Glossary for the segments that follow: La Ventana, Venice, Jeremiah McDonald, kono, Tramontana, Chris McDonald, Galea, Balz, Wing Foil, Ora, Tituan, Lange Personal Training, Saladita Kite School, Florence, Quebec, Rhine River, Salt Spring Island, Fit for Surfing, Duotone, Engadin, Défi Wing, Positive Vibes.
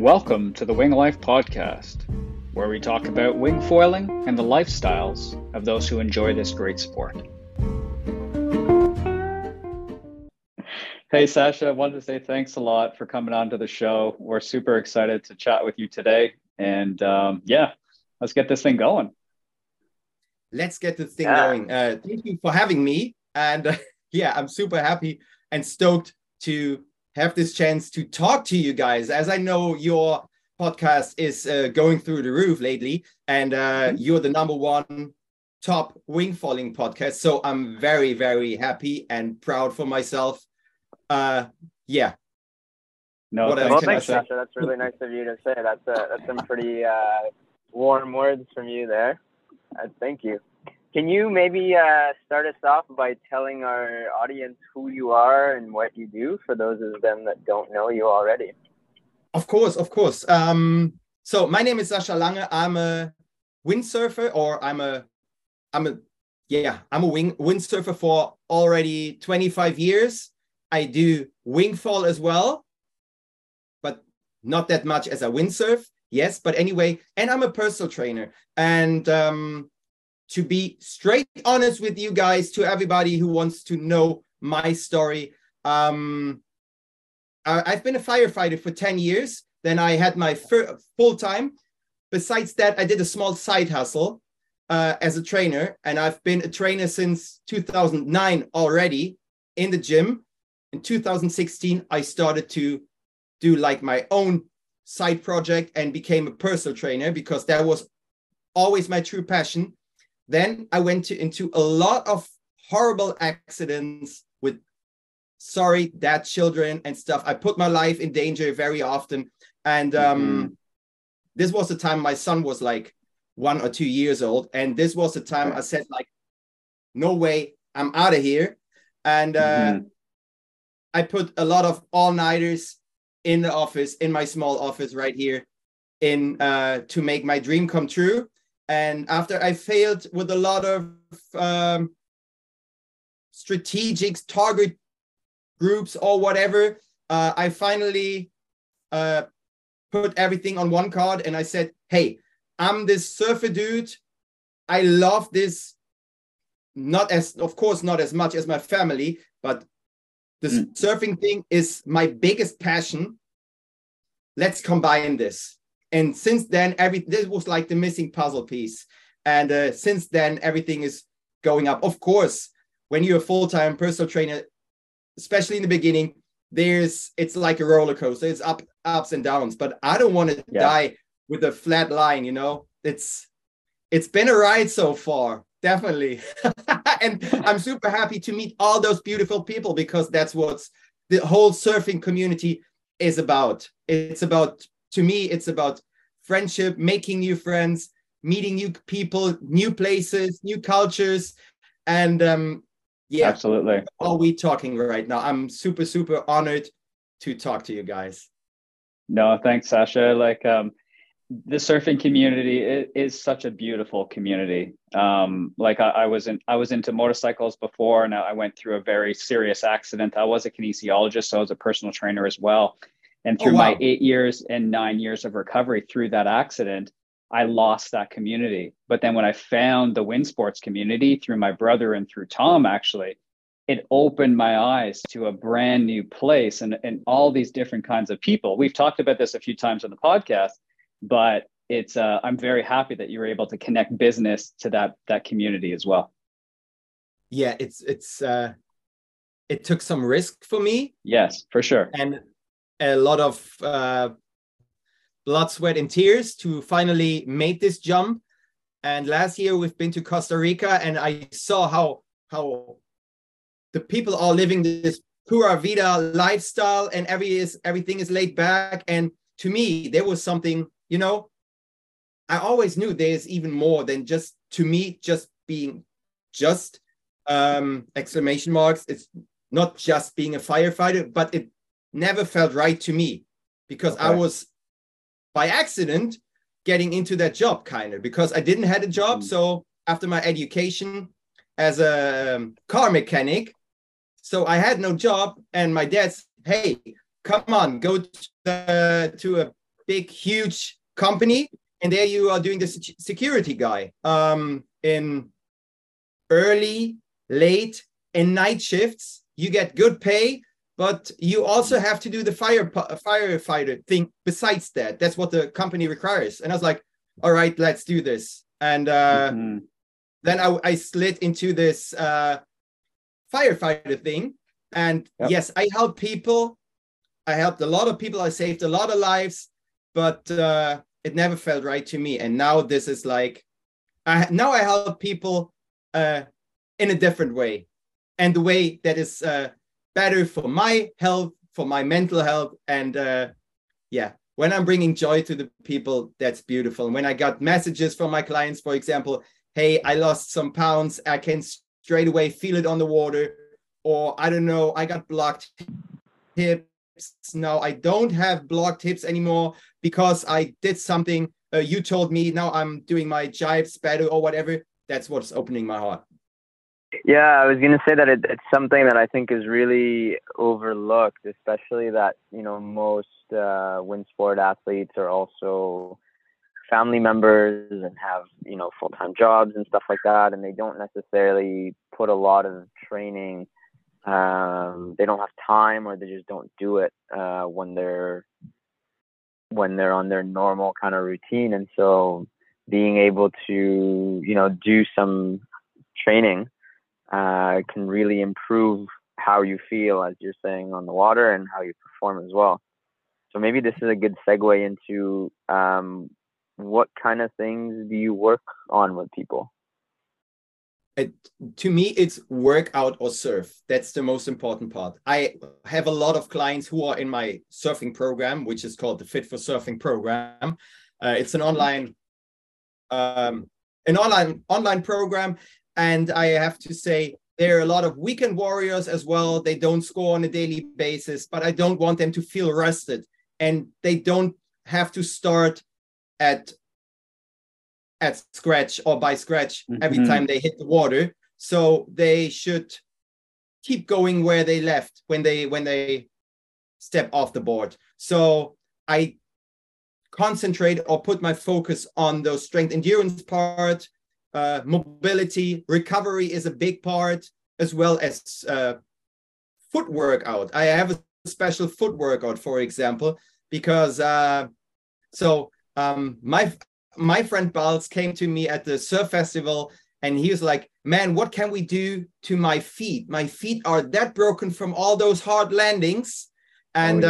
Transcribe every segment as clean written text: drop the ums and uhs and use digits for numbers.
Welcome to the Wing Life Podcast, where we talk about wing foiling and the lifestyles of those who enjoy this great sport. Hey, Sascha, I wanted to say thanks a lot for coming on to the show. We're super excited to chat with you today. And let's get this thing going. Let's get this thing going. Thank you for having me. And I'm super happy and stoked to have this chance to talk to you guys, as I know your podcast is going through the roof lately, and you're the number one top wing foiling podcast. So I'm very, very happy and proud for myself. Thanks, Sascha. That's really nice of you to say. That's some pretty warm words from you there. Thank you. Can you maybe start us off by telling our audience who you are and what you do, for those of them that don't know you already? Of course. So my name is Sascha Lange. I'm a windsurfer, or I'm a windsurfer for already 25 years. I do wingfoil as well, but not that much as I windsurf. Yes, but anyway, and I'm a personal trainer. And to be straight honest with you guys, to everybody who wants to know my story, I've been a firefighter for 10 years. Then I had my full-time. Besides that, I did a small side hustle as a trainer. And I've been a trainer since 2009 already in the gym. In 2016, I started to do like my own side project and became a personal trainer, because that was always my true passion. Then I went into a lot of horrible accidents with dead children and stuff. I put my life in danger very often. And this was the time my son was like 1 or 2 years old. And this was the time I said, like, no way, I'm out of here. And I put a lot of all-nighters in the office, in my small office right here, to make my dream come true. And after I failed with a lot of strategic target groups or whatever, I finally put everything on one card, and I said, hey, I'm this surfer dude. I love this, not as much as my family, but this surfing thing is my biggest passion. Let's combine this. And since then, this was like the missing puzzle piece. And since then, everything is going up. Of course, when you're a full-time personal trainer, especially in the beginning, it's like a roller coaster. It's ups and downs. But I don't want to die with a flat line, you know. It's been a ride so far, definitely. And I'm super happy to meet all those beautiful people, because that's what the whole surfing community is about. To me, it's about friendship, making new friends, meeting new people, new places, new cultures. And absolutely. Are we talking right now? I'm super, super honored to talk to you guys. No, thanks, Sascha. Like the surfing community is such a beautiful community. I was into motorcycles before, and I went through a very serious accident. I was a kinesiologist, so I was a personal trainer as well. And through my 8 years and 9 years of recovery through that accident, I lost that community. But then when I found the wind sports community through my brother and through Tom, actually, it opened my eyes to a brand new place and all these different kinds of people. We've talked about this a few times on the podcast, but it's I'm very happy that you were able to connect business to that community as well. Yeah, it took some risk for me. Yes, for sure. And a lot of blood, sweat, and tears to finally make this jump. And last year we've been to Costa Rica, and I saw how the people are living this pura vida lifestyle, and everything is laid back. And to me, there was something, you know, I always knew there's even more than just, to me, just being just exclamation marks. It's not just being a firefighter, but it never felt right to me, because I was by accident getting into that job, kind of, because I didn't have a job. So after my education as a car mechanic, so I had no job, and my dad said, hey, come on, go to a big, huge company, and there you are doing the security guy in early, late, and night shifts. You get good pay, but you also have to do the firefighter thing besides that. That's what the company requires. And I was like, all right, let's do this. And then I slid into this firefighter thing. And yes, I helped people. I helped a lot of people. I saved a lot of lives, but it never felt right to me. And now this is like, now I help people in a different way, and the way that is better for my health, for my mental health. And when I'm bringing joy to the people, that's beautiful. And when I got messages from my clients, for example, hey, I lost some pounds, I can straight away feel it on the water. Or I don't know, I got blocked hips. Now I don't have blocked hips anymore because I did something. You told me, now I'm doing my jibes better or whatever. That's what's opening my heart. Yeah, I was going to say that it's something that I think is really overlooked, especially that, you know, most wind sport athletes are also family members and have, you know, full-time jobs and stuff like that. And they don't necessarily put a lot of training. They don't have time, or they just don't do it when they're on their normal kind of routine. And so being able to, you know, do some training can really improve how you feel, as you're saying, on the water, and how you perform as well. So maybe this is a good segue into what kind of things do you work on with people? To me, it's workout or surf. That's the most important part. I have a lot of clients who are in my surfing program, which is called the Fit for Surfing program. It's an online program. And I have to say, there are a lot of weekend warriors as well. They don't score on a daily basis, but I don't want them to feel rested. And they don't have to start at scratch or by scratch every time they hit the water. So they should keep going where they left when they step off the board. So I concentrate or put my focus on those strength endurance part, mobility, recovery is a big part, as well as foot workout. I have a special foot workout, for example, because my friend Balz came to me at the surf festival, and he was like, man, what can we do to my feet? My feet are that broken from all those hard landings. And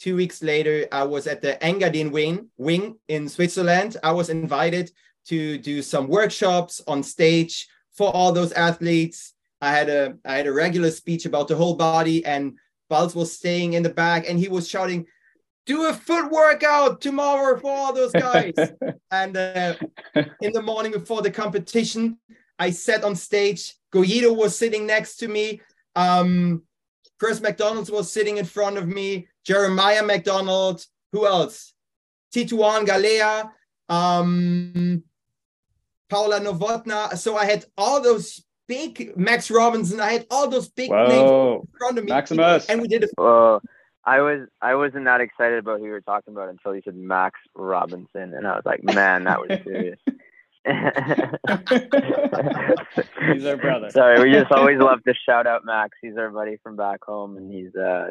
2 weeks later, I was at the Engadin wing in Switzerland. I was invited to do some workshops on stage for all those athletes. I had a regular speech about the whole body, and Balz was staying in the back, and he was shouting, do a foot workout tomorrow for all those guys. And in the morning before the competition, I sat on stage. Goyito was sitting next to me. Chris McDonald was sitting in front of me. Jeremiah McDonald. Who else? Tituan, Galea. Paula Novotna. So I had all those big Max Robinson. I had all those big names in front of me. Maximus. And we did a... I wasn't that excited about who you were talking about until you said Max Robinson, and I was like, man, that was serious. He's our brother. Sorry, we just always love to shout out Max. He's our buddy from back home, and he's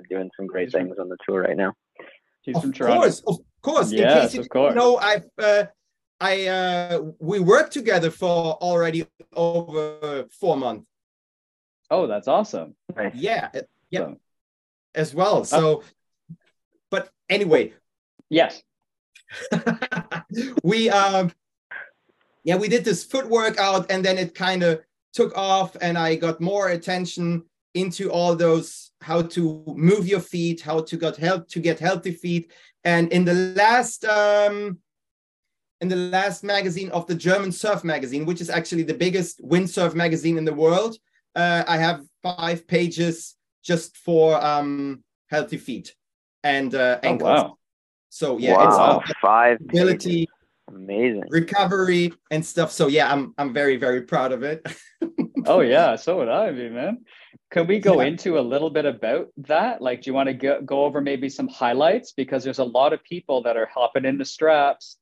doing some great things on the tour right now. He's from Toronto. Of course. Yes, in case you didn't know, we worked together for already over 4 months. Oh, that's awesome. Nice. Yeah. Awesome. As well. So, but anyway, yes, we did this foot workout, and then it kind of took off, and I got more attention into all those, how to move your feet, how to get healthy feet. And in the last magazine of the German Surf magazine, which is actually the biggest windsurf magazine in the world, I have 5 pages just for healthy feet and ankles. Oh, wow. So it's all 5 ability, amazing recovery and stuff. So I'm very, very proud of it. Oh yeah, so would I be, man. Could we go into a little bit about that? Like, do you want to go over maybe some highlights? Because there's a lot of people that are hopping into straps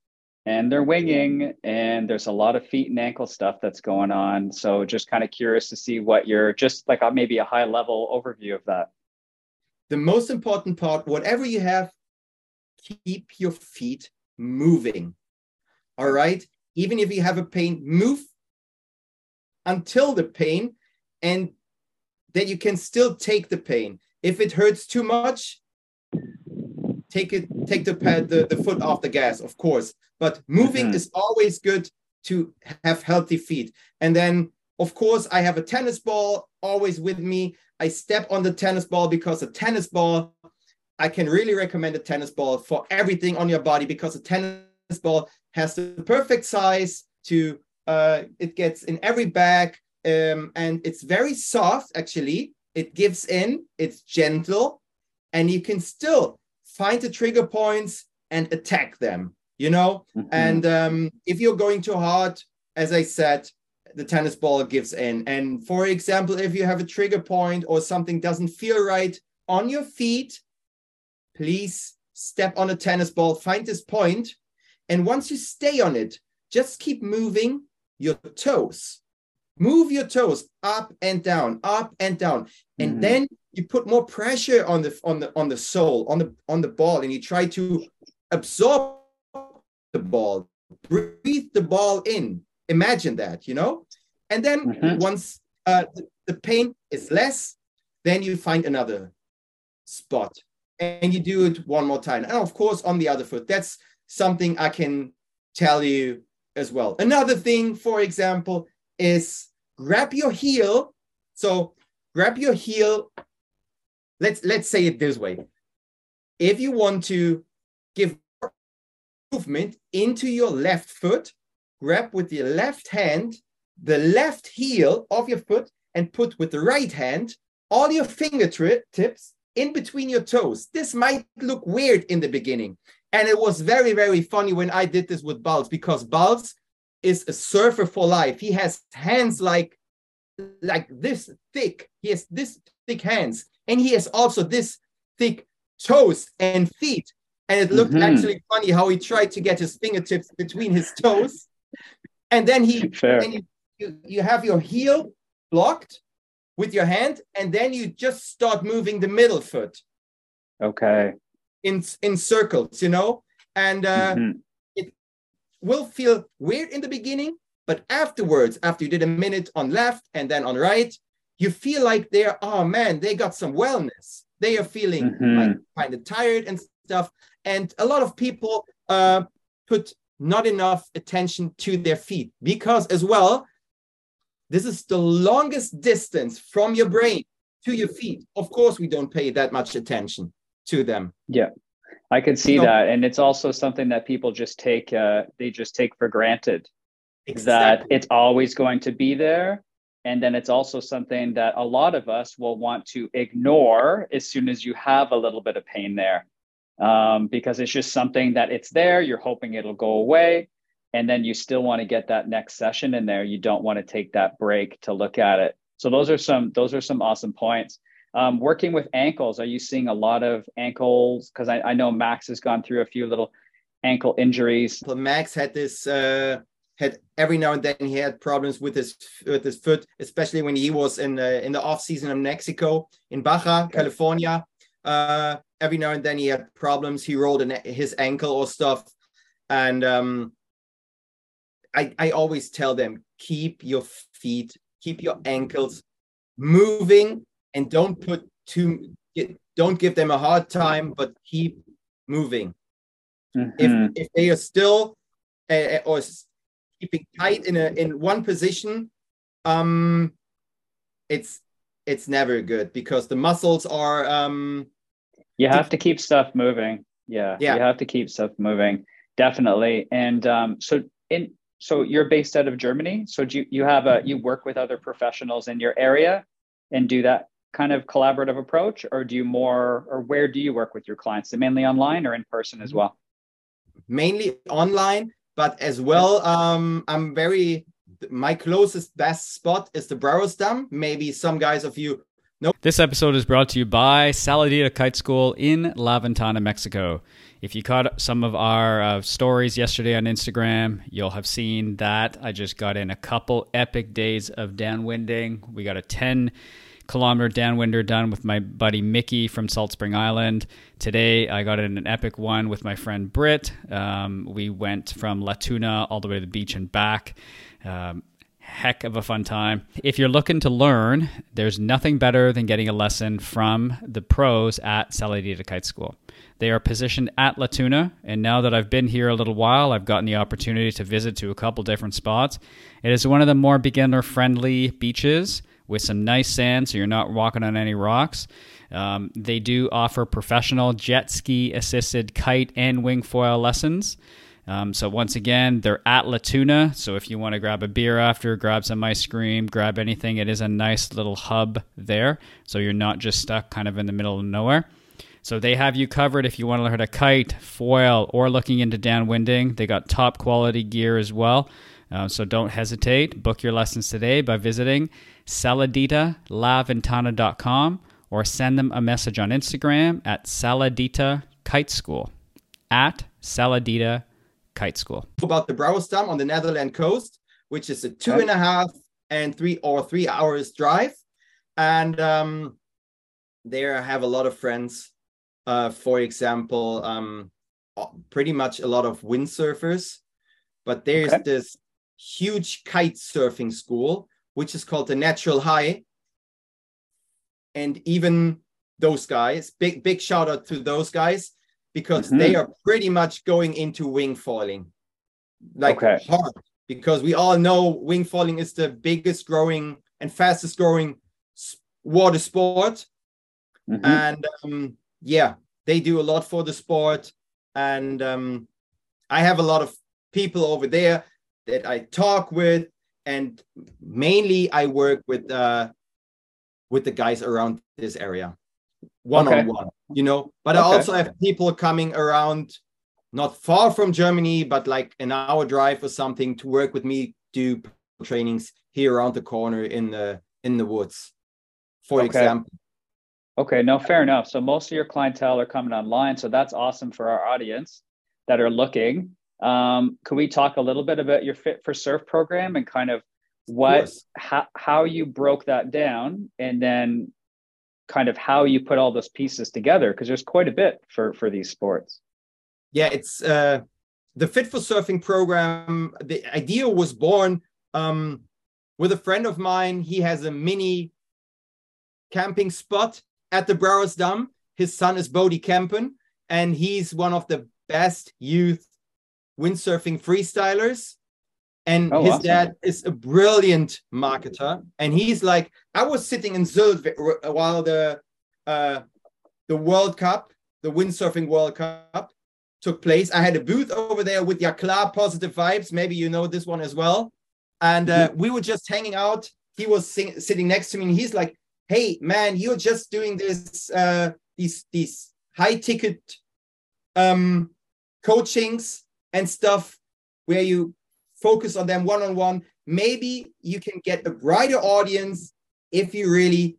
and they're winging, and there's a lot of feet and ankle stuff that's going on. So just kind of curious to see what you're just like, maybe a high level overview of that. The most important part, whatever you have, keep your feet moving. All right. Even if you have a pain, move until the pain, and that you can still take the pain. If it hurts too much, take the foot off the gas, of course. But moving is always good to have healthy feet. And then, of course, I have a tennis ball always with me. I step on the tennis ball because a tennis ball, I can really recommend a tennis ball for everything on your body, because a tennis ball has the perfect size to, it gets in every bag. And it's very soft, actually. It gives in, it's gentle, and you can still find the trigger points and attack them, you know? And if you're going too hard, as I said, the tennis ball gives in. And for example, if you have a trigger point or something doesn't feel right on your feet, please step on a tennis ball, find this point. And once you stay on it, just keep moving your toes. Move your toes up and down, and then you put more pressure on the sole, on the ball, and you try to absorb the ball, breathe the ball in. Imagine that, you know. And then once the pain is less, then you find another spot, and you do it one more time, and of course on the other foot. That's something I can tell you as well. Another thing, for example, is grab your heel. So grab your heel. Let's say it this way. If you want to give movement into your left foot, grab with your left hand the left heel of your foot and put with the right hand all your fingertips in between your toes. This might look weird in the beginning. And it was very, very funny when I did this with Balz, because Balz is a surfer for life. He has hands like this thick. He has this thick hands, and he has also this thick toes and feet. And it looked actually funny how he tried to get his fingertips between his toes. And then you have your heel blocked with your hand, and then you just start moving the middle foot. Okay. In circles, you know? And will feel weird in the beginning, but afterwards, after you did a minute on left and then on right, you feel like they got some wellness. They are feeling like kind of tired and stuff. And a lot of people put not enough attention to their feet, because as well, this is the longest distance from your brain to your feet. Of course, we don't pay that much attention to them. Yeah. I can see that. And it's also something that people just take, for granted, that it's always going to be there. And then it's also something that a lot of us will want to ignore as soon as you have a little bit of pain there, because it's just something that it's there. You're hoping it'll go away. And then you still want to get that next session in there. You don't want to take that break to look at it. So those are some awesome points. Working with ankles, are you seeing a lot of ankles? Because I know Max has gone through a few little ankle injuries. Well, Max had this, every now and then he had problems with his foot, especially when he was in the off season in Mexico, in Baja, California. Every now and then he had problems. He rolled his ankle or stuff. And I always tell them, keep your ankles moving. And don't give them a hard time, but keep moving. If they are still or keeping tight in one position, it's never good, because the muscles are. You have to keep stuff moving. Yeah. You have to keep stuff moving, definitely. And so you're based out of Germany. So do you work with other professionals in your area and do that kind of collaborative approach, or where do you work with your clients? Mainly online or in person as well? Mainly online, but as well, my closest best spot is the Brouwersdam. Maybe some guys of you Nope. This episode is brought to you by Saladita Kite School in La Ventana, Mexico. If you caught some of our stories yesterday on Instagram, you'll have seen that I just got in a couple epic days of downwinding. We got a 10-kilometer downwinder done with my buddy Mickey from Salt Spring Island. Today, I got in an epic one with my friend Britt. We went from La Tuna all the way to the beach and back. Heck of a fun time. If you're looking to learn, there's nothing better than getting a lesson from the pros at Saladita Kite School. They are positioned at La Tuna, and now that I've been here a little while, I've gotten the opportunity to visit to a couple different spots. It is one of the more beginner-friendly beaches with some nice sand, so you're not walking on any rocks. They do offer professional jet ski-assisted kite and wing foil lessons. So once again, they're at La Tuna, so if you want to grab a beer after, grab some ice cream, grab anything, it is a nice little hub there, so you're not just stuck kind of in the middle of nowhere. So they have you covered if you want to learn how to kite, foil, or looking into downwinding. They got top quality gear as well, so don't hesitate. Book your lessons today by visiting saladitalaventana.com or send them a message on Instagram at Saladita Kite School, at Saladita Kite School. About the Brouwersdam on the Netherlands coast, which is a 3 hours drive, and there I have a lot of friends. For example, pretty much a lot of windsurfers, but there's this huge kite surfing school which is called the Natural High, and even those guys, big shout out to those guys, because they are pretty much going into wing foiling, hard, because we all know wing foiling is the biggest growing and fastest growing water sport. And they do a lot for the sport. And I have a lot of people over there that I talk with, and mainly I work with the guys around this area, one-on-one. You know, but I also have people coming around, not far from Germany, but like an hour drive or something, to work with me, do trainings here around the corner in the woods, for example. Okay, no, fair enough. So most of your clientele are coming online. So that's awesome for our audience that are looking. Can we talk a little bit about your Fit for Surf program and kind of how you broke that down, and then kind of how you put all those pieces together, because there's quite a bit for these sports. Yeah, it's the Fit for Surfing program. The idea was born with a friend of mine. He has a mini camping spot at the Brouwersdam. His son is Bodie Kempen, and he's one of the best youth windsurfing freestylers. And his dad is a brilliant marketer. And he's like, I was sitting in Zulf while the World Cup, the Windsurfing World Cup, took place. I had a booth over there with Yakla, Positive Vibes. Maybe you know this one as well. And we were just hanging out. He was sitting next to me, and he's like, hey, man, you're just doing this, these high-ticket coachings and stuff where you focus on them one-on-one. Maybe you can get a brighter audience if you really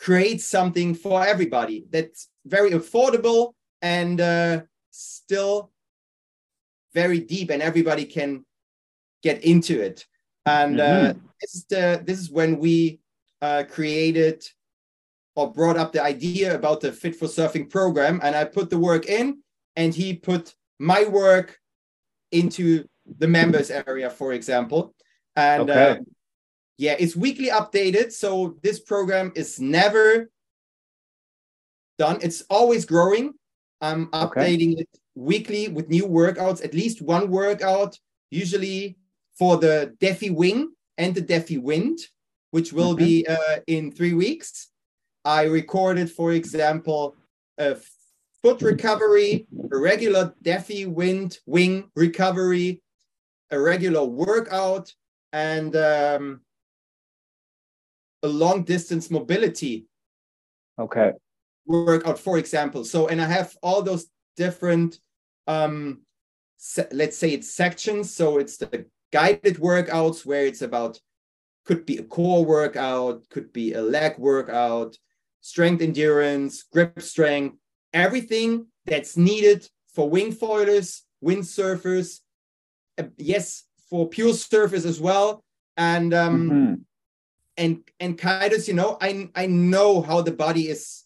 create something for everybody that's very affordable and still very deep, and everybody can get into it. And this is when we created or brought up the idea about the Fit for Surfing program, and I put the work in, and he put my work into the members area, for example. And it's weekly updated, so this program is never done. It's always growing. I'm updating it weekly with new workouts, at least one workout, usually for the Défi Wing and the Défi Wind, which will be in 3 weeks. I recorded, for example, a foot recovery, a regular Défi Wind wing recovery, a regular workout, and a long distance mobility workout, for example. So, and I have all those different, let's say it's sections. So it's the guided workouts where it's about Could be a core workout, could be a leg workout, strength endurance, grip strength, everything that's needed for wing foilers, windsurfers, yes, for pure surfers as well. And and kiters, you know, I know how the body is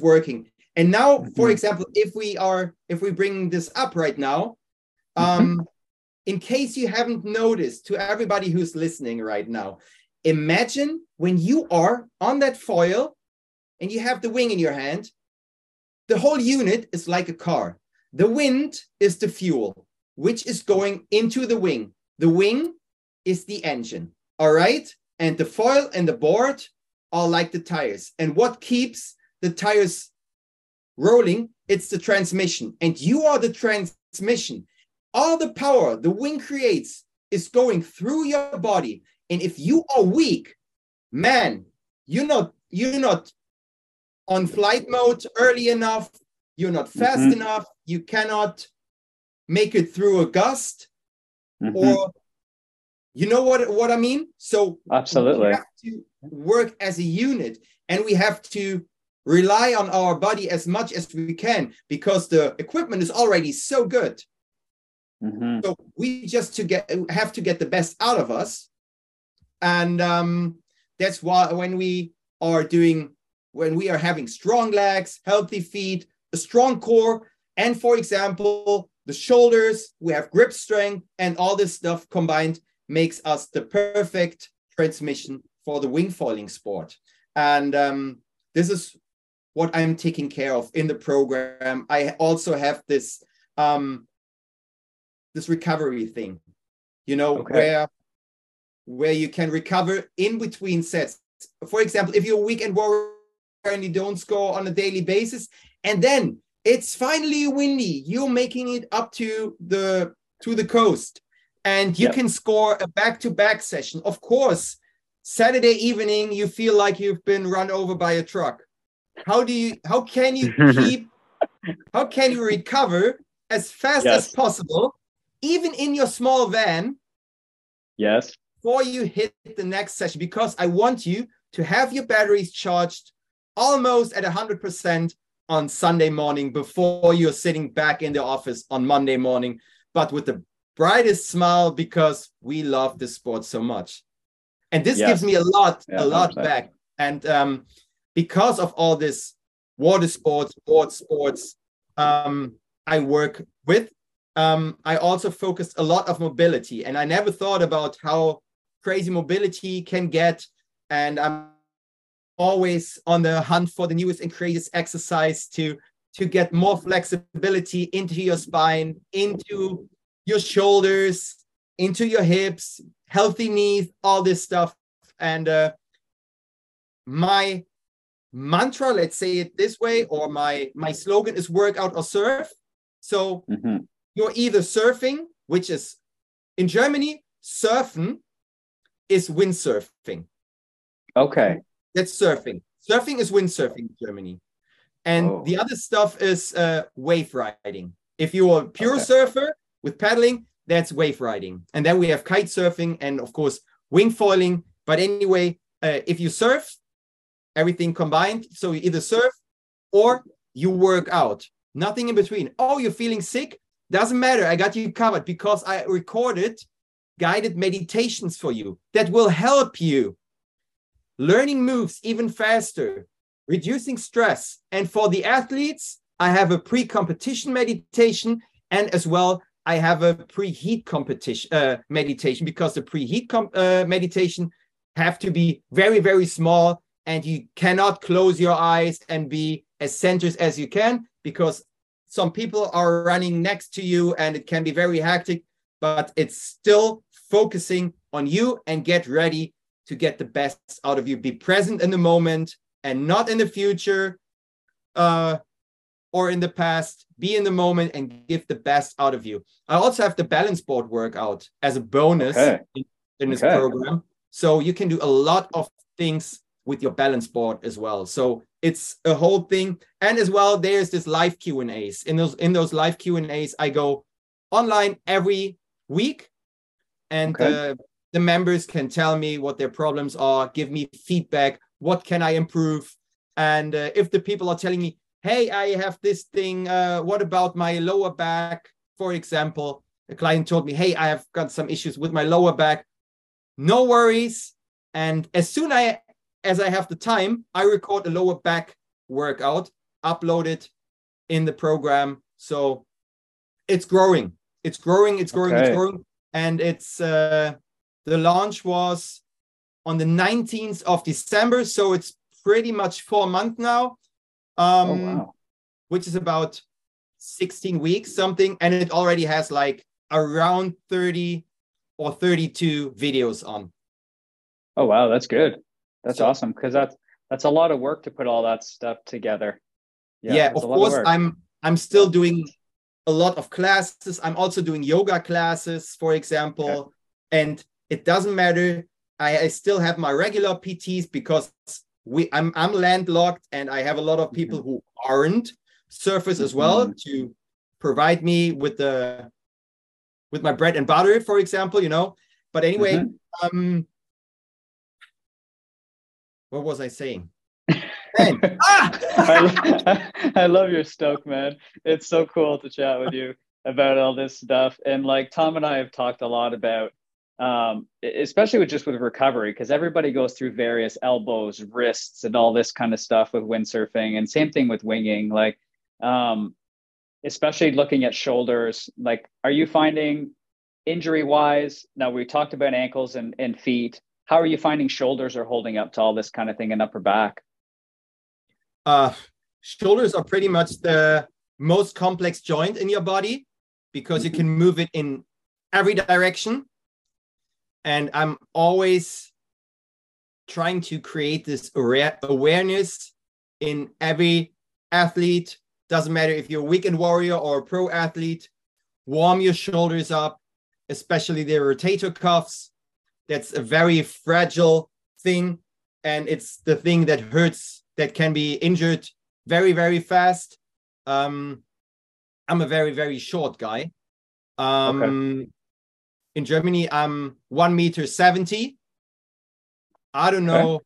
working. And now, for example, if we bring this up right now, in case you haven't noticed, to everybody who's listening right now, imagine when you are on that foil and you have the wing in your hand, the whole unit is like a car. The wind is the fuel, which is going into the wing. The wing is the engine, all right? And the foil and the board are like the tires. And what keeps the tires rolling? It's the transmission. And you are the transmission. All the power the wing creates is going through your body. And if you are weak, man, you're not on flight mode early enough. You're not fast enough. You cannot make it through a gust. Or you know what I mean? So absolutely, we have to work as a unit. And we have to rely on our body as much as we can because the equipment is already so good. So we just have to get the best out of us, and that's why when we are having strong legs, healthy feet, a strong core, and for example the shoulders, we have grip strength, and all this stuff combined makes us the perfect transmission for the wing foiling sport. And this is what I'm taking care of in the program. I also have this. This recovery thing, you know, where you can recover in between sets. For example, if you're a weekend warrior and you don't score on a daily basis, and then it's finally windy, you're making it up to the coast, and you can score a back-to-back session. Of course, Saturday evening you feel like you've been run over by a truck. How can you recover as fast as possible, even in your small van, before you hit the next session, because I want you to have your batteries charged almost at 100% on Sunday morning before you're sitting back in the office on Monday morning, but with the brightest smile because we love this sport so much. And this gives me a lot back. And because of all this water sports, board sports, I work with, I also focused a lot of mobility, and I never thought about how crazy mobility can get. And I'm always on the hunt for the newest and craziest exercise to get more flexibility into your spine, into your shoulders, into your hips, healthy knees, all this stuff. And my mantra, let's say it this way, or my slogan is work out or surf. So you're either surfing, which is in Germany, surfen is windsurfing. Okay. That's surfing. Surfing is windsurfing in Germany. And the other stuff is wave riding. If you are a pure surfer with paddling, that's wave riding. And then we have kite surfing and, of course, wing foiling. But anyway, if you surf, everything combined. So you either surf or you work out. Nothing in between. Oh, you're feeling sick? Doesn't matter. I got you covered because I recorded guided meditations for you that will help you learning moves even faster, reducing stress. And for the athletes, I have a pre-competition meditation, and as well, I have a pre-heat competition meditation, because the pre-heat meditation have to be very, very small, and you cannot close your eyes and be as centered as you can, because some people are running next to you and it can be very hectic, but it's still focusing on you and get ready to get the best out of you. Be present in the moment and not in the future or in the past. Be in the moment and give the best out of you. I also have the balance board workout as a bonus in this program. So you can do a lot of things with your balance board as well. So it's a whole thing. And as well, there's this live Q&As. In those live Q&As, I go online every week. And The members can tell me what their problems are, give me feedback, what can I improve? And if the people are telling me, hey, I have this thing, what about my lower back? For example, a client told me, hey, I have got some issues with my lower back. No worries. And as soon as I have the time, I record a lower back workout, upload it in the program. So it's growing. It's growing. It's growing. Okay. It's growing. And it's the launch was on the 19th of December. So it's pretty much 4 months now, which is about 16 weeks, something. And it already has like around 30 or 32 videos on. Oh, wow. That's good. That's awesome. Cause that's a lot of work to put all that stuff together. Yeah, of course. I'm still doing a lot of classes. I'm also doing yoga classes, for example. Okay. And it doesn't matter. I still have my regular PTs because I'm landlocked and I have a lot of people who aren't surfers as well to provide me with my bread and butter, for example, you know. But anyway, what was I saying? I love your stoke, man. It's so cool to chat with you about all this stuff. And like Tom and I have talked a lot about, especially with recovery, because everybody goes through various elbows, wrists, and all this kind of stuff with windsurfing, and same thing with winging. Like, especially looking at shoulders. Like, are you finding injury-wise? Now we talked about ankles and feet. How are you finding shoulders are holding up to all this kind of thing and upper back? Shoulders are pretty much the most complex joint in your body because you can move it in every direction. And I'm always trying to create this awareness in every athlete. Doesn't matter if you're a weekend warrior or a pro athlete, warm your shoulders up, especially the rotator cuffs. That's a very fragile thing. And it's the thing that hurts, that can be injured very, very fast. I'm a very, very short guy. Okay. In Germany, I'm 1.70 meters. I don't know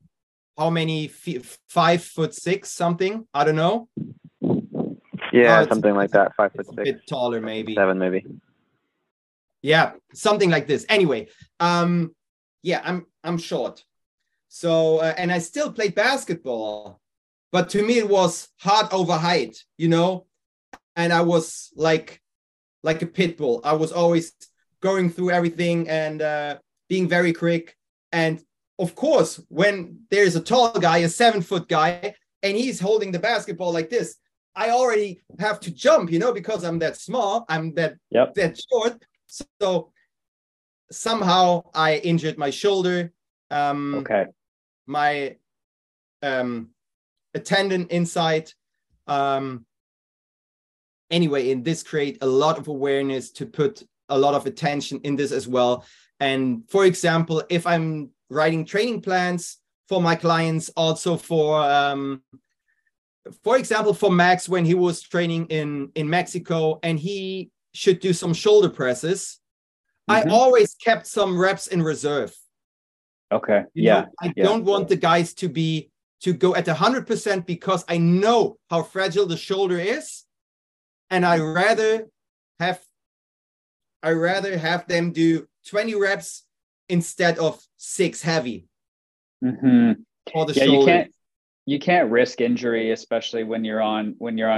how many feet, 5'6", something. I don't know. Yeah, something like that, 5'6". A bit taller, maybe. 7, maybe. Yeah, something like this. Anyway, yeah, I'm short. So, and I still played basketball, but to me it was heart over height, you know? And I was like a pit bull. I was always going through everything and being very quick. And of course, when there's a tall guy, a 7-foot guy, and he's holding the basketball like this, I already have to jump, you know, because I'm that small, I'm that short. So somehow I injured my shoulder. My a tendon inside. Anyway, in this create a lot of awareness to put a lot of attention in this as well. And for example, if I'm writing training plans for my clients, also for example, for Max, when he was training in Mexico and he should do some shoulder presses, I always kept some reps in reserve. Okay. You know, I don't want the guys to go at 100% because I know how fragile the shoulder is, and I rather have them do 20 reps instead of 6 heavy. For the shoulder. You can't risk injury, especially when you're on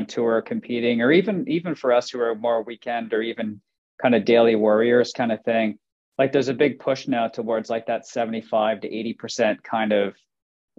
tour competing, or even for us who are more weekend or even kind of daily warriors kind of thing. Like there's a big push now towards like that 75 to 80% kind of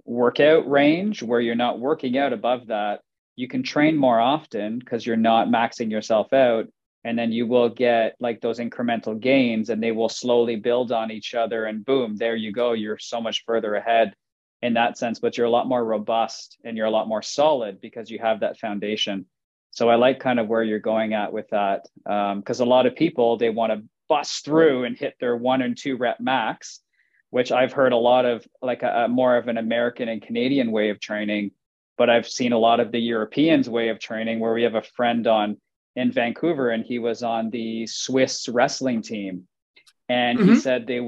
workout range where you're not working out above that. You can train more often because you're not maxing yourself out. And then you will get like those incremental gains and they will slowly build on each other. And boom, there you go. You're so much further ahead in that sense, but you're a lot more robust and you're a lot more solid because you have that foundation. So I like kind of where you're going at with that. Because a lot of people, they want to bust through and hit their 1 and 2 rep max, which I've heard a lot of, like a more of an American and Canadian way of training, but I've seen a lot of the Europeans way of training where we have a friend in Vancouver and he was on the Swiss wrestling team. And he said they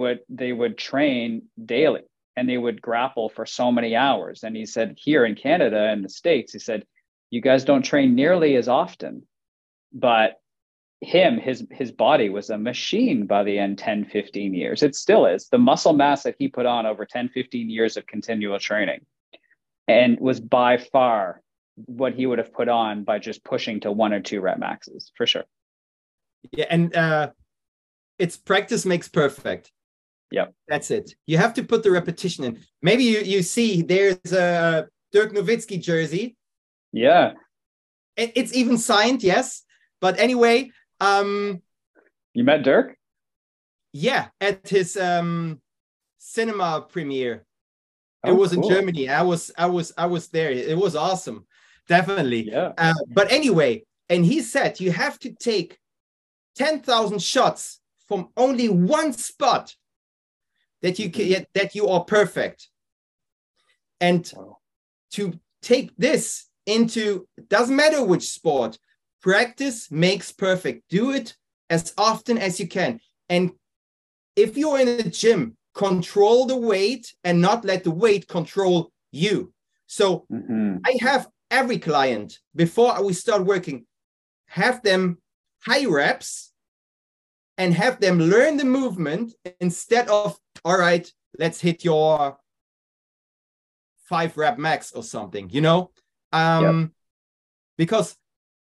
would train daily and they would grapple for so many hours. And he said, here in Canada and the States, he said, you guys don't train nearly as often, but his body was a machine by the end 10, 15 years. It still is. The muscle mass that he put on over 10, 15 years of continual training and was by far what he would have put on by just pushing to 1 or 2 rep maxes for sure. Yeah. And, it's practice makes perfect. Yeah. That's it. You have to put the repetition in. Maybe you see there's a Dirk Nowitzki jersey. Yeah. It's even signed, yes. But anyway. You met Dirk? Yeah, at his cinema premiere. Oh, it was cool. In Germany. I was there. It was awesome. Definitely. Yeah. But anyway, and he said you have to take 10,000 shots from only one spot that you can, that you are perfect. And to take this into, doesn't matter which sport, practice makes perfect. Do it as often as you can. And if you're in a gym, control the weight and not let the weight control you. So I have every client, before we start working, have them high reps and have them learn the movement instead of, all right, let's hit your 5 rep max or something, you know? Because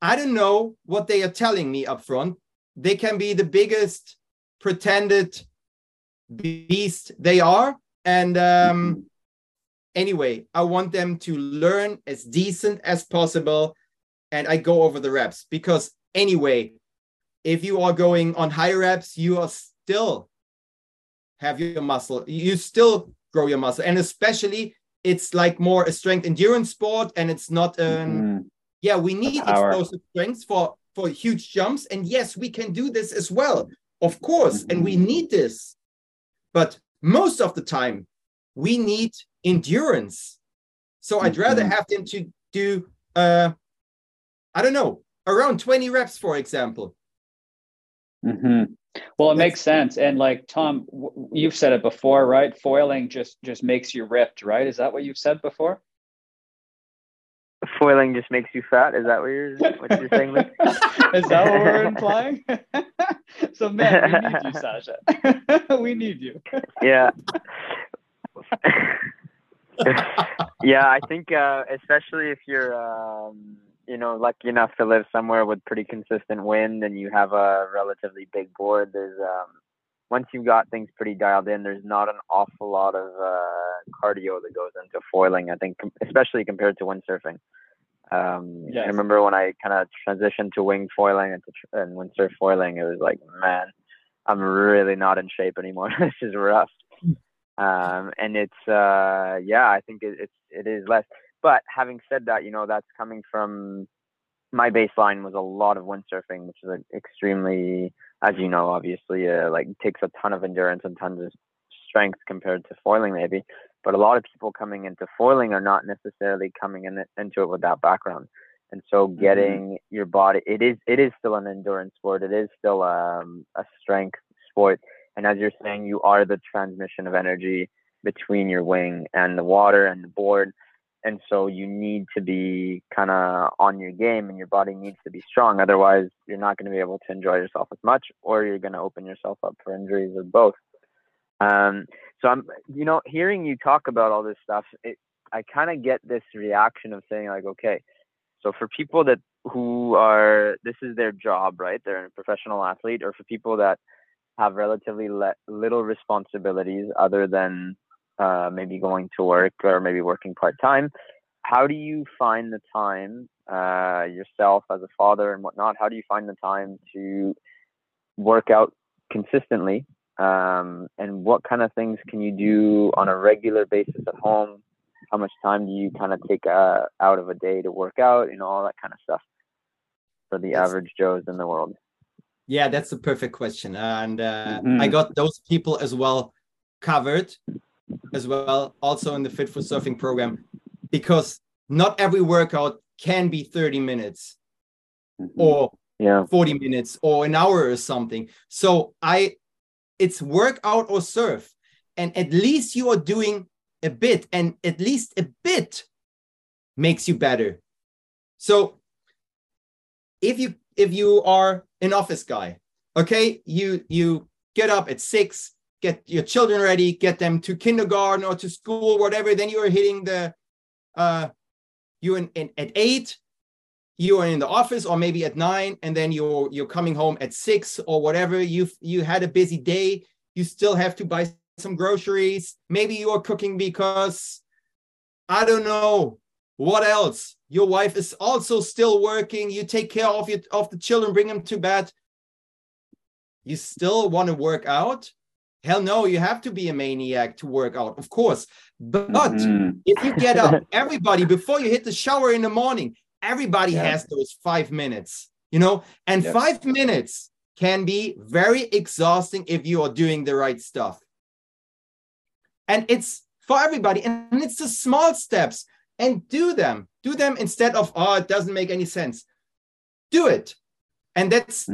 I don't know what they are telling me up front. They can be the biggest pretended beast they are. And anyway, I want them to learn as decent as possible. And I go over the reps because anyway, if you are going on high reps, you are still have your muscle. You still grow your muscle. And especially it's like more a strength endurance sport and it's not an... Yeah, we need explosive strengths for huge jumps. And yes, we can do this as well, of course. And we need this. But most of the time, we need endurance. So I'd rather have them to do, I don't know, around 20 reps, for example. Well, it makes sense. And like, Tom, you've said it before, right? Foiling just makes you ripped, right? Is that what you've said before? Foiling just makes you fat. Is that what you're saying? Is that what we're implying? So, man, we need you, Sascha. We need you. Yeah. Yeah, I think especially if you're, lucky enough to live somewhere with pretty consistent wind and you have a relatively big board, there's once you've got things pretty dialed in, there's not an awful lot of cardio that goes into foiling, I think, especially compared to windsurfing. I remember when I kind of transitioned to wing foiling and windsurf foiling, it was like, man, I'm really not in shape anymore. This is rough. And it's, I think it is less. But having said that, that's coming from my baseline was a lot of windsurfing, which is extremely... as you know, obviously, takes a ton of endurance and tons of strength compared to foiling, maybe. But a lot of people coming into foiling are not necessarily coming into it with that background. And so getting your body, it is still an endurance sport. It is still a strength sport. And as you're saying, you are the transmission of energy between your wing and the water and the board. And so you need to be kind of on your game and your body needs to be strong. Otherwise, you're not going to be able to enjoy yourself as much, or you're going to open yourself up for injuries or both. So I'm, hearing you talk about all this stuff, I kind of get this reaction of saying like, okay, so for people this is their job, right? They're a professional athlete, or for people that have relatively little responsibilities other than maybe going to work or maybe working part-time. How do you find the time yourself as a father and whatnot? How do you find the time to work out consistently? And what kind of things can you do on a regular basis at home? How much time do you kind of take out of a day to work out and all that kind of stuff for the average Joes in the world? Yeah, that's the perfect question. And I got those people as well covered. As well, also in the Fit for Surfing program, because not every workout can be 30 minutes or 40 minutes or an hour or something. So I It's workout or surf. And at least you are doing a bit, and at least a bit makes you better. So if you are an office guy, okay, you get up at 6, get your children ready, get them to kindergarten or to school, whatever. Then you are hitting the, at 8, you are in the office, or maybe at 9, and then you're coming home at 6 or whatever. You had a busy day. You still have to buy some groceries. Maybe you are cooking because, I don't know, what else? Your wife is also still working. You take care of the children, bring them to bed. You still want to work out? Hell no, you have to be a maniac to work out, of course. But if you get up, everybody, before you hit the shower in the morning, everybody has those 5 minutes, you know? And 5 minutes can be very exhausting if you are doing the right stuff. And it's for everybody. And it's the small steps. And do them. Do them instead of, oh, it doesn't make any sense. Do it. And that's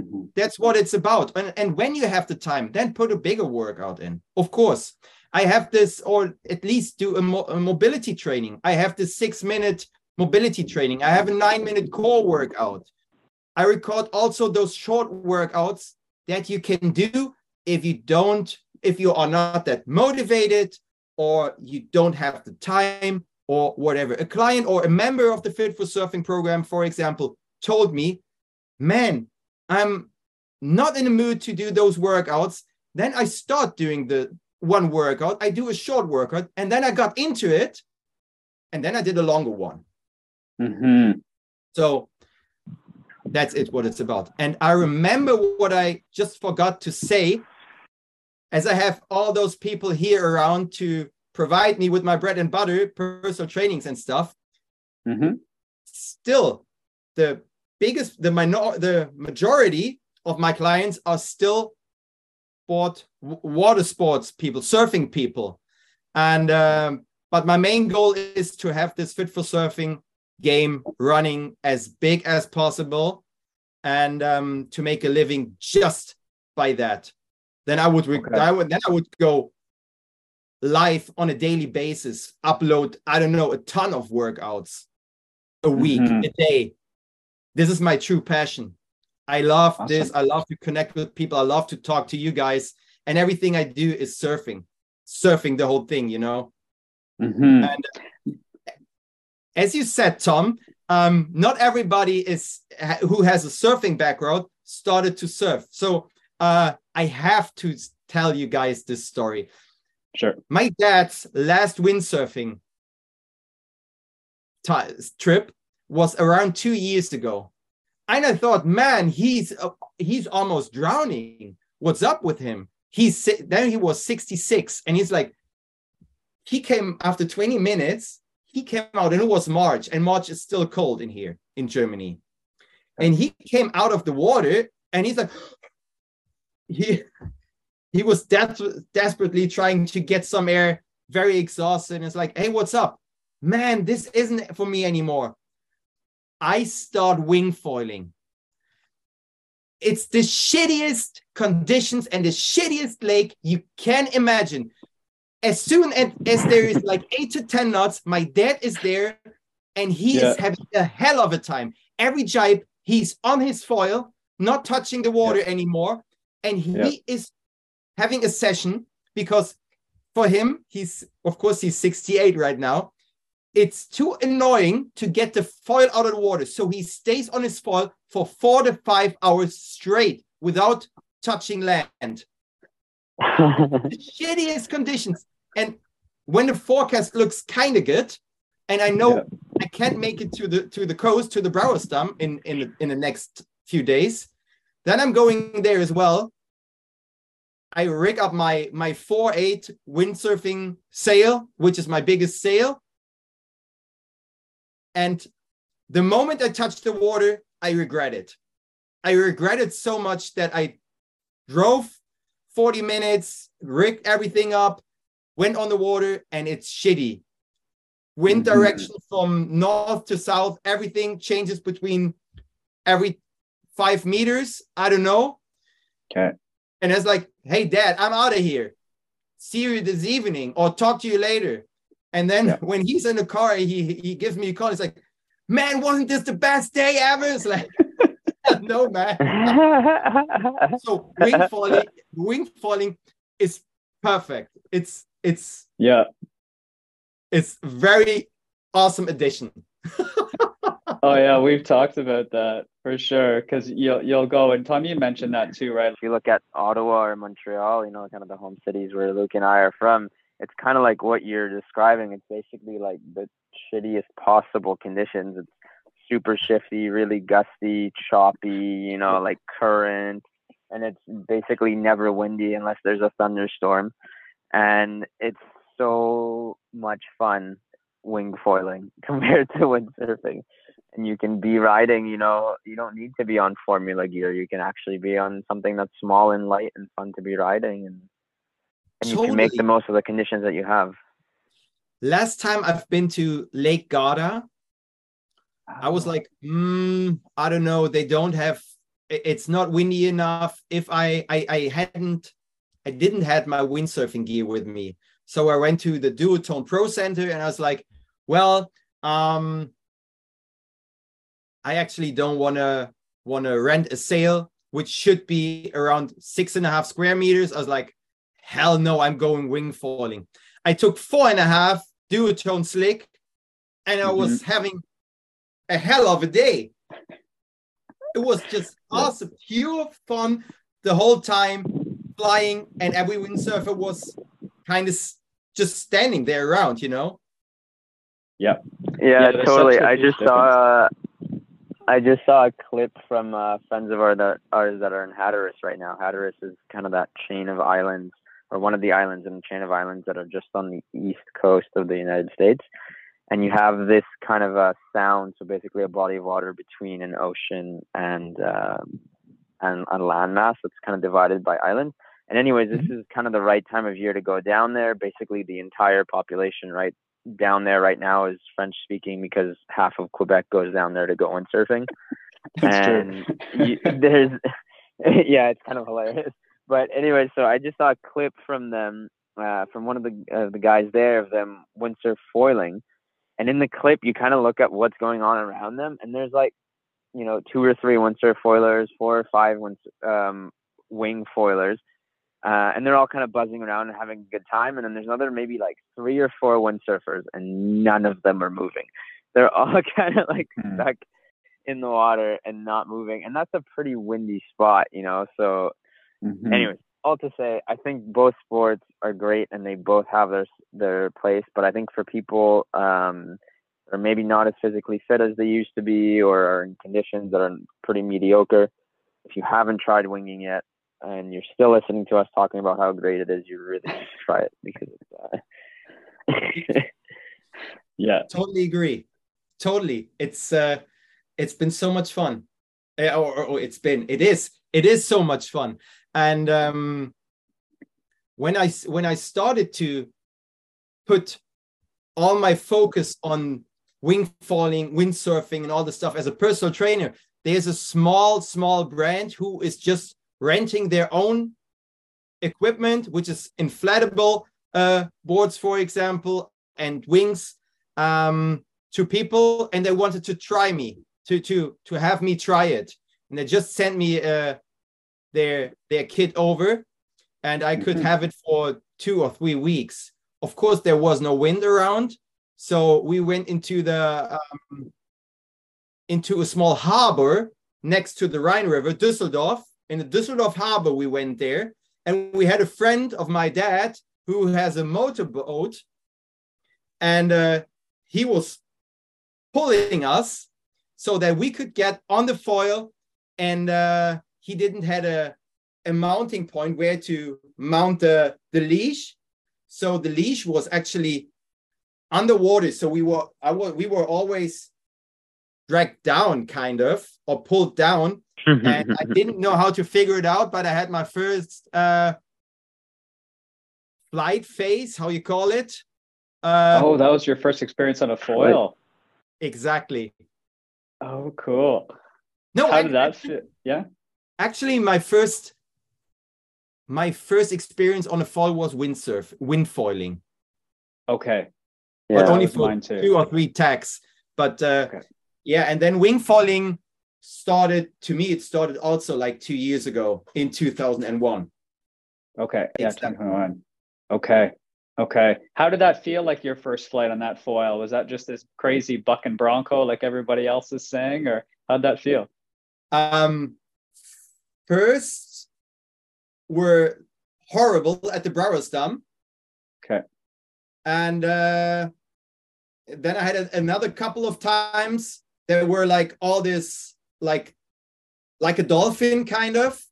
what it's about. And when you have the time, then put a bigger workout in. Of course, I have this, or at least do a mobility training. I have this 6-minute mobility training. I have a 9-minute core workout. I record also those short workouts that you can do if you are not that motivated, or you don't have the time, or whatever. A client or a member of the Fit for Surfing program, for example, told me, man, I'm not in the mood to do those workouts. Then I start doing the one workout. I do a short workout, and then I got into it, and then I did a longer one. So that's it, what it's about. And I remember what I just forgot to say, as I have all those people here around to provide me with my bread and butter, personal trainings and stuff. Still, the majority of my clients are still water sports people, surfing people. And but my main goal is to have this Fit for Surfing game running as big as possible, and to make a living just by that. Then I would then I would go live on a daily basis, upload, I don't know, a ton of workouts a week, a day. This is my true passion. I love this. I love to connect with people. I love to talk to you guys. And everything I do is surfing the whole thing, you know? And as you said, Tom, not everybody who has a surfing background started to surf. So I have to tell you guys this story. Sure. My dad's last windsurfing trip was around 2 years ago. And I thought, man, he's almost drowning. What's up with him? Then he was 66. And he's like, he came after 20 minutes, he came out, and it was March. And March is still cold in here in Germany. And he came out of the water, and he's like, he was desperately trying to get some air, very exhausted. And it's like, hey, what's up? Man, this isn't for me anymore. I start wing foiling. It's the shittiest conditions and the shittiest lake you can imagine. As soon as there is like 8 to 10 knots, my dad is there, and he is having a hell of a time. Every jibe, he's on his foil, not touching the water anymore. And he is having a session, because for him, he's 68 right now. It's too annoying to get the foil out of the water. So he stays on his foil for 4 to 5 hours straight without touching land. The shittiest conditions. And when the forecast looks kind of good, and I know I can't make it to the coast, to the Brouwersdam in the next few days, then I'm going there as well. I rig up my 4.8 windsurfing sail, which is my biggest sail. And the moment I touched the water, I regret it. I regret it so much that I drove 40 minutes, rigged everything up, went on the water, and it's shitty. Wind direction from north to south, everything changes between every 5 meters. I don't know. Okay. And it's like, hey, Dad, I'm out of here. See you this evening or talk to you later. And then when he's in the car, he gives me a call. He's like, man, wasn't this the best day ever? It's like, no, man. So wing falling is perfect. It's very awesome addition. Oh yeah, we've talked about that for sure. Because you'll go, and Tom, you mentioned that too, right? If you look at Ottawa or Montreal, you know, kind of the home cities where Luke and I are from, it's kind of like what you're describing. It's basically like the shittiest possible conditions. It's super shifty, really gusty, choppy, you know, like current, and it's basically never windy unless there's a thunderstorm. And it's so much fun wing foiling compared to windsurfing. And you can be riding, you know, you don't need to be on formula gear. You can actually be on something that's small and light and fun to be riding, and you can make the most of the conditions that you have. Last time I've been to Lake Garda, I was like, I don't know. They don't have, it's not windy enough. If I didn't have my windsurfing gear with me. So I went to the Duotone Pro Center and I was like, well, I actually don't want to rent a sail, which should be around 6.5 square meters. I was like, hell no, I'm going wing falling. I took 4.5 Duotone slick and I was having a hell of a day. It was just awesome, pure fun the whole time flying, and every windsurfer was kind of just standing there around, you know? Yeah, totally. I just saw a clip from friends of ours that are in Hatteras right now. Hatteras is kind of that chain of islands, or one of the islands in the chain of islands that are just on the east coast of the United States. And you have this kind of a sound, so basically a body of water between an ocean and a landmass that's kind of divided by island. And anyways, this is kind of the right time of year to go down there. Basically, the entire population right down there right now is French speaking, because half of Quebec goes down there to go windsurfing. That's and true. It's kind of hilarious. But anyway, so I just saw a clip from them, from one of the guys there, of them windsurf foiling. And in the clip, you kind of look at what's going on around them. And there's like, you know, 2 or 3 windsurf foilers, 4 or 5 wing foilers. And they're all kind of buzzing around and having a good time. And then there's another maybe like 3 or 4 windsurfers, and none of them are moving. They're all kind of like stuck in the water and not moving. And that's a pretty windy spot, you know. So anyways, all to say, I think both sports are great and they both have their place, but I think for people are maybe not as physically fit as they used to be, or are in conditions that are pretty mediocre, if you haven't tried winging yet and you're still listening to us talking about how great it is, you really need to try it, because it's yeah, totally agree. Totally. It's been so much fun. It is so much fun. And when I started to put all my focus on wing falling, windsurfing, and all the stuff as a personal trainer, there's a small brand who is just renting their own equipment, which is inflatable boards, for example, and wings to people, and they wanted to try me to have me try it, and they just sent me their kit over, and I could have it for 2 or 3 weeks. Of course, there was no wind around, so we went into a small harbor next to the Rhine River, Düsseldorf. In the Düsseldorf harbor, we went there, and we had a friend of my dad who has a motorboat, and he was pulling us so that we could get on the foil, and he didn't had a mounting point where to mount the leash. So the leash was actually underwater. So we were always dragged down, kind of, or pulled down. And I didn't know how to figure it out, but I had my first flight phase, how you call it. That was your first experience on a foil. Exactly. Oh, cool. No, how did that fit? Yeah. Actually, my first My first experience on a foil was windfoiling. Okay. Yeah, but only for 2 or 3 tacks. But yeah, and then wing foiling started, to me, it started also like 2 years ago in 2001. Okay. Yeah, 2001. Okay. Okay. How did that feel like your first flight on that foil? Was that just this crazy buck and bronco like everybody else is saying, or how'd that feel? First were horrible at the Brouwersdam. Okay. And then I had another couple of times that were like all this, like a dolphin kind of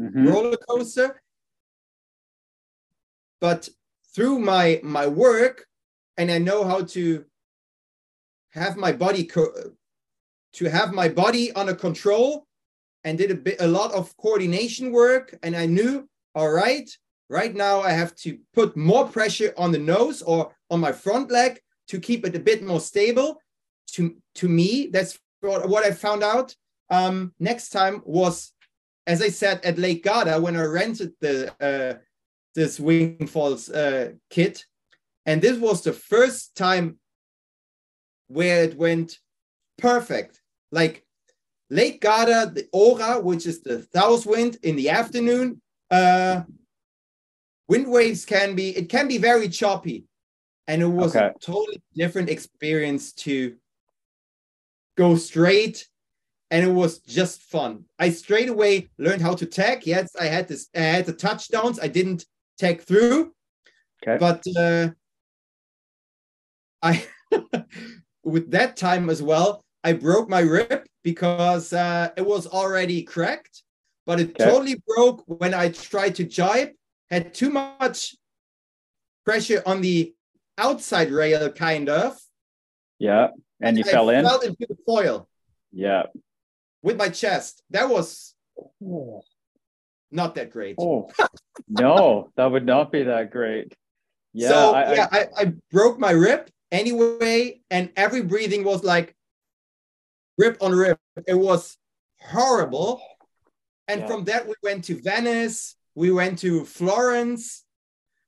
roller coaster. But through my work, and I know how to have my body under control, and did a lot of coordination work. And I knew, all right, right now I have to put more pressure on the nose or on my front leg to keep it a bit more stable. To me, that's what I found out. Next time was, as I said, at Lake Garda, when I rented this wing foils kit. And this was the first time where it went perfect. Like Lake Garda, the Ora, which is the south wind in the afternoon, wind waves can be very choppy. And it was a totally different experience to go straight. And it was just fun. I straight away learned how to tack. Yes, I had the touchdowns. I didn't tack through. Okay. But with that time as well, I broke my rib because it was already cracked. But it totally broke when I tried to jibe. Had too much pressure on the outside rail, kind of. Yeah, and I fell in. I fell into the foil. Yeah. With my chest. That was not that great. Oh, no, that would not be that great. Yeah. So I broke my rib anyway, and every breathing was like rib on rib. It was horrible. And from that, we went to Venice. We went to Florence,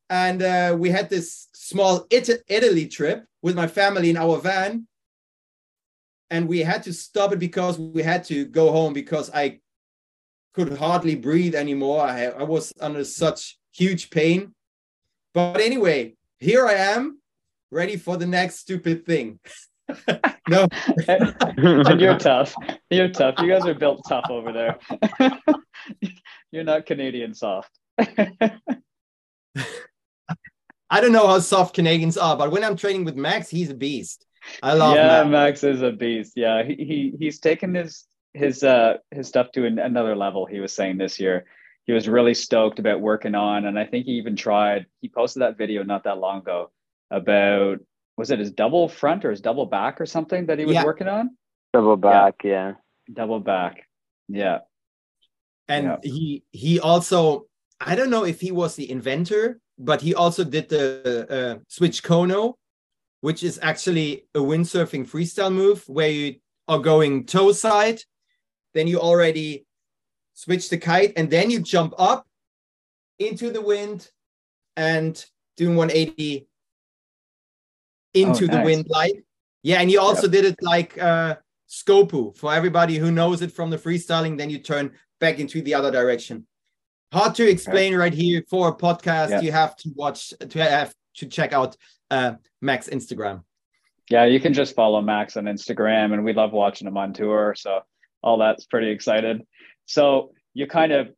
and we had this small Italy trip with my family in our van. And we had to stop it because we had to go home because I could hardly breathe anymore. I was under such huge pain. But anyway, here I am, ready for the next stupid thing. No. And you're tough. You're tough. You guys are built tough over there. You're not Canadian soft. I don't know how soft Canadians are, but when I'm training with Max, he's a beast. I love Max. Max is a beast. Yeah, he's taken his stuff to another level. He was saying this year he was really stoked about working on, and I think he even tried. He posted that video not that long ago about, was it his double front or his double back or something that he was working on? Double back, yeah. Double back, yeah. And he also, I don't know if he was the inventor, but he also did the switch kono, which is actually a windsurfing freestyle move where you are going toe side, then you already switch the kite, and then you jump up into the wind and do 180 into the wind light. Yeah, and you also did it like Scopu, for everybody who knows it from the freestyling, then you turn back into the other direction. Hard to explain right here for a podcast. You have to watch, to check out Max Instagram. Yeah, you can just follow Max on Instagram, and we love watching him on tour. So all that's pretty excited. So you kind of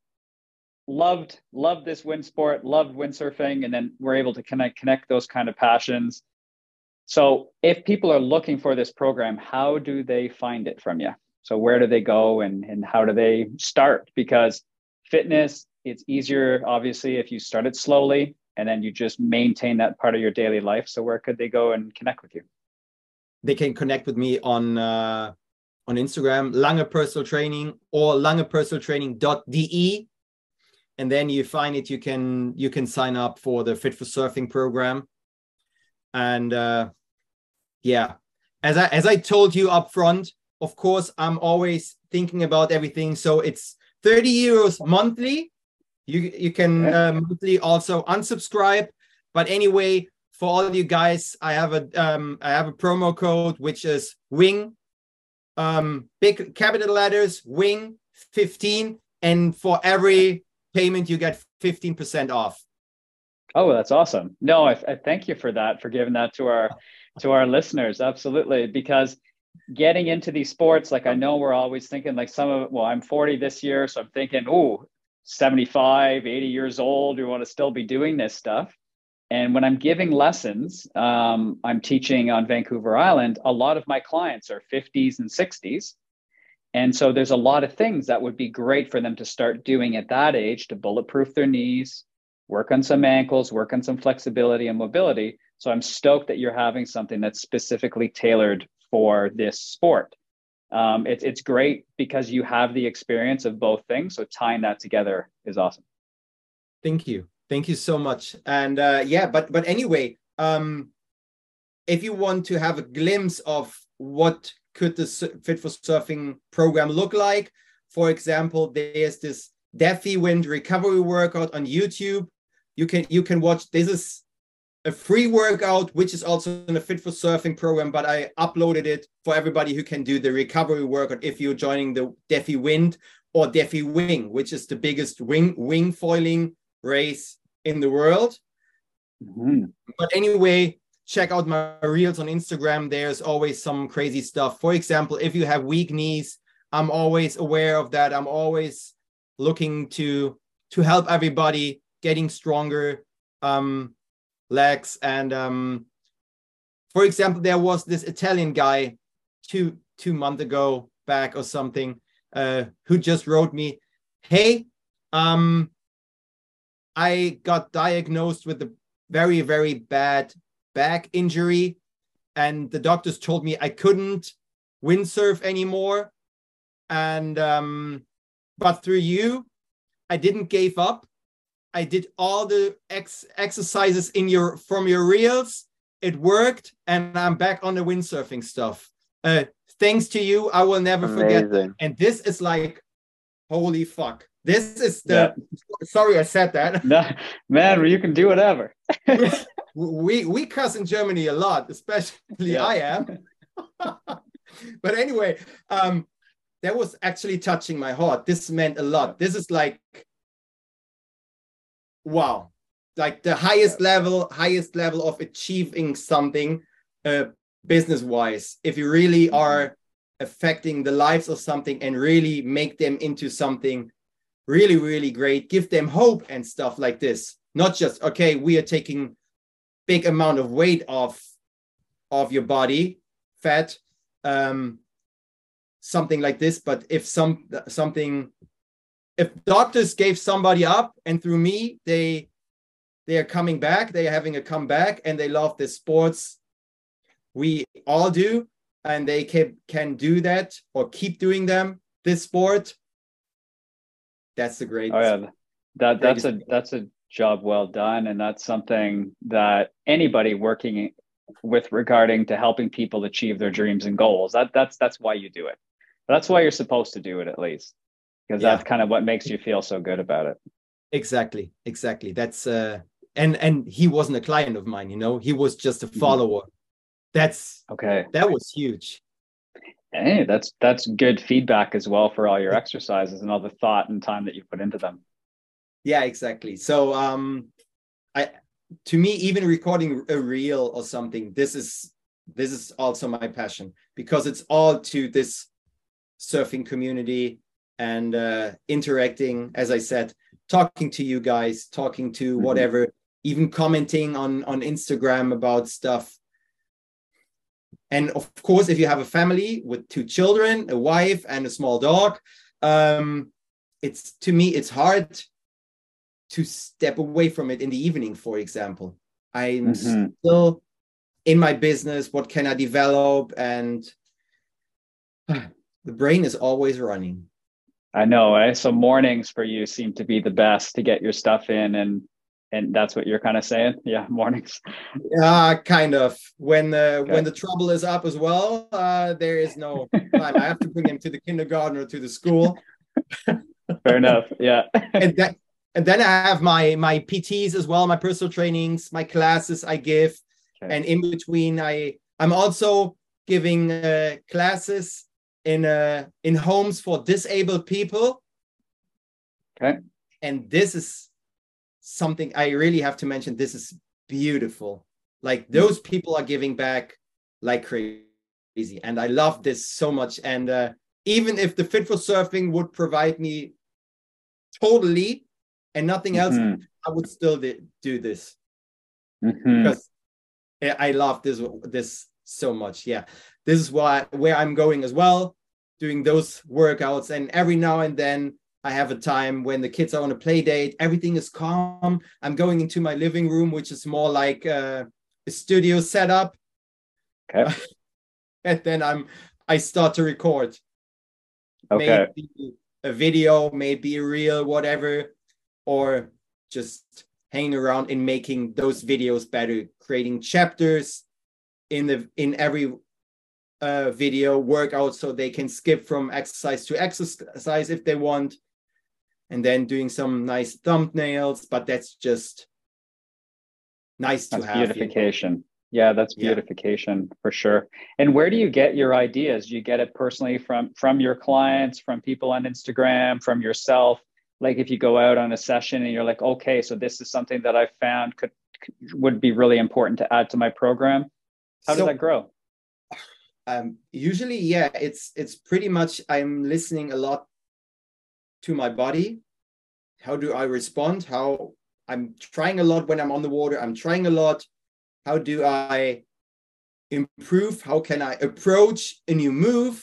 loved this wind sport, loved windsurfing, and then we're able to connect those kind of passions. So if people are looking for this program, how do they find it from you? So where do they go, and how do they start? Because fitness, it's easier, obviously, if you start it slowly, and then you just maintain that part of your daily life. So where could they go and connect with you? They can connect with me on Instagram, Lange Personal Training, or langepersonaltraining.de. And then you find it, you can sign up for the Fit for Surfing program. And as I told you up front, of course, I'm always thinking about everything. So it's €30 monthly. You can monthly also unsubscribe. But anyway, for all you guys, I have a promo code, which is Wing, big capital letters, Wing 15, and for every payment you get 15% off. Oh, that's awesome. No, I thank you for that, for giving that to our listeners. Absolutely. Because getting into these sports, like I know we're always thinking like some of it, well, I'm 40 this year, so I'm thinking, ooh, 75, 80 years old, you want to still be doing this stuff. And when I'm giving lessons, I'm teaching on Vancouver Island, a lot of my clients are 50s and 60s. And so there's a lot of things that would be great for them to start doing at that age to bulletproof their knees, work on some ankles, work on some flexibility and mobility. So I'm stoked that you're having something that's specifically tailored for this sport. It's great because you have the experience of both things. So tying that together is awesome. Thank you. Thank you so much. And but anyway, if you want to have a glimpse of what could the Fit for Surfing program look like, for example, there's this Défi Wind recovery workout on YouTube. You can watch. This is a free workout, which is also in the Fit for Surfing program, but I uploaded it for everybody who can do the recovery workout if you're joining the Défi Wind or Défi Wing, which is the biggest wing foiling race in the world. Mm-hmm. But anyway, check out my reels on Instagram. There's always some crazy stuff. For example, if you have weak knees, I'm always aware of that. I'm always looking to help everybody getting stronger legs. And for example, there was this Italian guy two months ago back or something who just wrote me, hey, I got diagnosed with a very, very bad back injury, and the doctors told me I couldn't windsurf anymore. And but through you, I didn't give up. I did all the exercises from your reels. It worked, and I'm back on the windsurfing stuff. Thanks to you, I will never forget. And this is like, holy fuck. This is the, sorry I said that. No, man, you can do whatever. we cuss in Germany a lot, especially I am. But anyway, that was actually touching my heart. This meant a lot. This is like, wow, like the highest level of achieving something business-wise. If you really are affecting the lives of something and really make them into something really, really great, give them hope and stuff like this. Not just, okay, we are taking big amount of weight off your body, fat, something like this. But if doctors gave somebody up, and through me, they are coming back, they are having a comeback, and they love the sports. We all do, and they can do that or keep doing them, this sport. That's the great. Oh yeah, that's a job well done, and that's something that anybody working with regarding to helping people achieve their dreams and goals. That's why you do it. That's why you're supposed to do it, at least, because that's kind of what makes you feel so good about it. Exactly. That's and he wasn't a client of mine. You know, he was just a follower. That's okay. That was huge. Hey, that's good feedback as well for all your exercises and all the thought and time that you put into them. Yeah, exactly. So to me, even recording a reel or something, this is also my passion, because it's all to this surfing community and interacting, as I said, talking to you guys, talking to whatever, even commenting on Instagram about stuff. And of course, if you have a family with 2 children, a wife and a small dog, it's hard to step away from it in the evening, for example. I'm still in my business. What can I develop? And the brain is always running. I know. Eh? So mornings for you seem to be the best to get your stuff in. And that's what you're kind of saying? Yeah, mornings. Kind of. When the trouble is up as well, there is no time. I have to bring him to the kindergarten or to the school. Fair enough, yeah. And that, And then I have my PTs as well, my personal trainings, my classes I give. Okay. And in between, I'm also giving classes in homes for disabled people. Okay. And this is something I really have to mention. This is beautiful. Like, those people are giving back like crazy. And I love this so much. And even if the Fit for Surfing would provide me totally and nothing else, I would still do this because I love this so much. Yeah, this is where I'm going as well, doing those workouts. And every now and then I have a time when the kids are on a play date, everything is calm. I'm going into my living room, which is more like a studio setup. Okay. And then I start to record. Okay. Maybe a video, maybe a reel, whatever, or just hanging around and making those videos better, creating chapters in every video workout so they can skip from exercise to exercise if they want, and then doing some nice thumbnails. But that's just nice to have. Beautification. You know? Yeah, that's beautification for sure. And where do you get your ideas? Do you get it personally from your clients, from people on Instagram, from yourself? Like, if you go out on a session and you're like, okay, so this is something that I found would be really important to add to my program. How does that grow? Usually, yeah, it's pretty much, I'm listening a lot to my body. How do I respond? How I'm trying a lot when I'm on the water. I'm trying a lot. How do I improve? How can I approach a new move,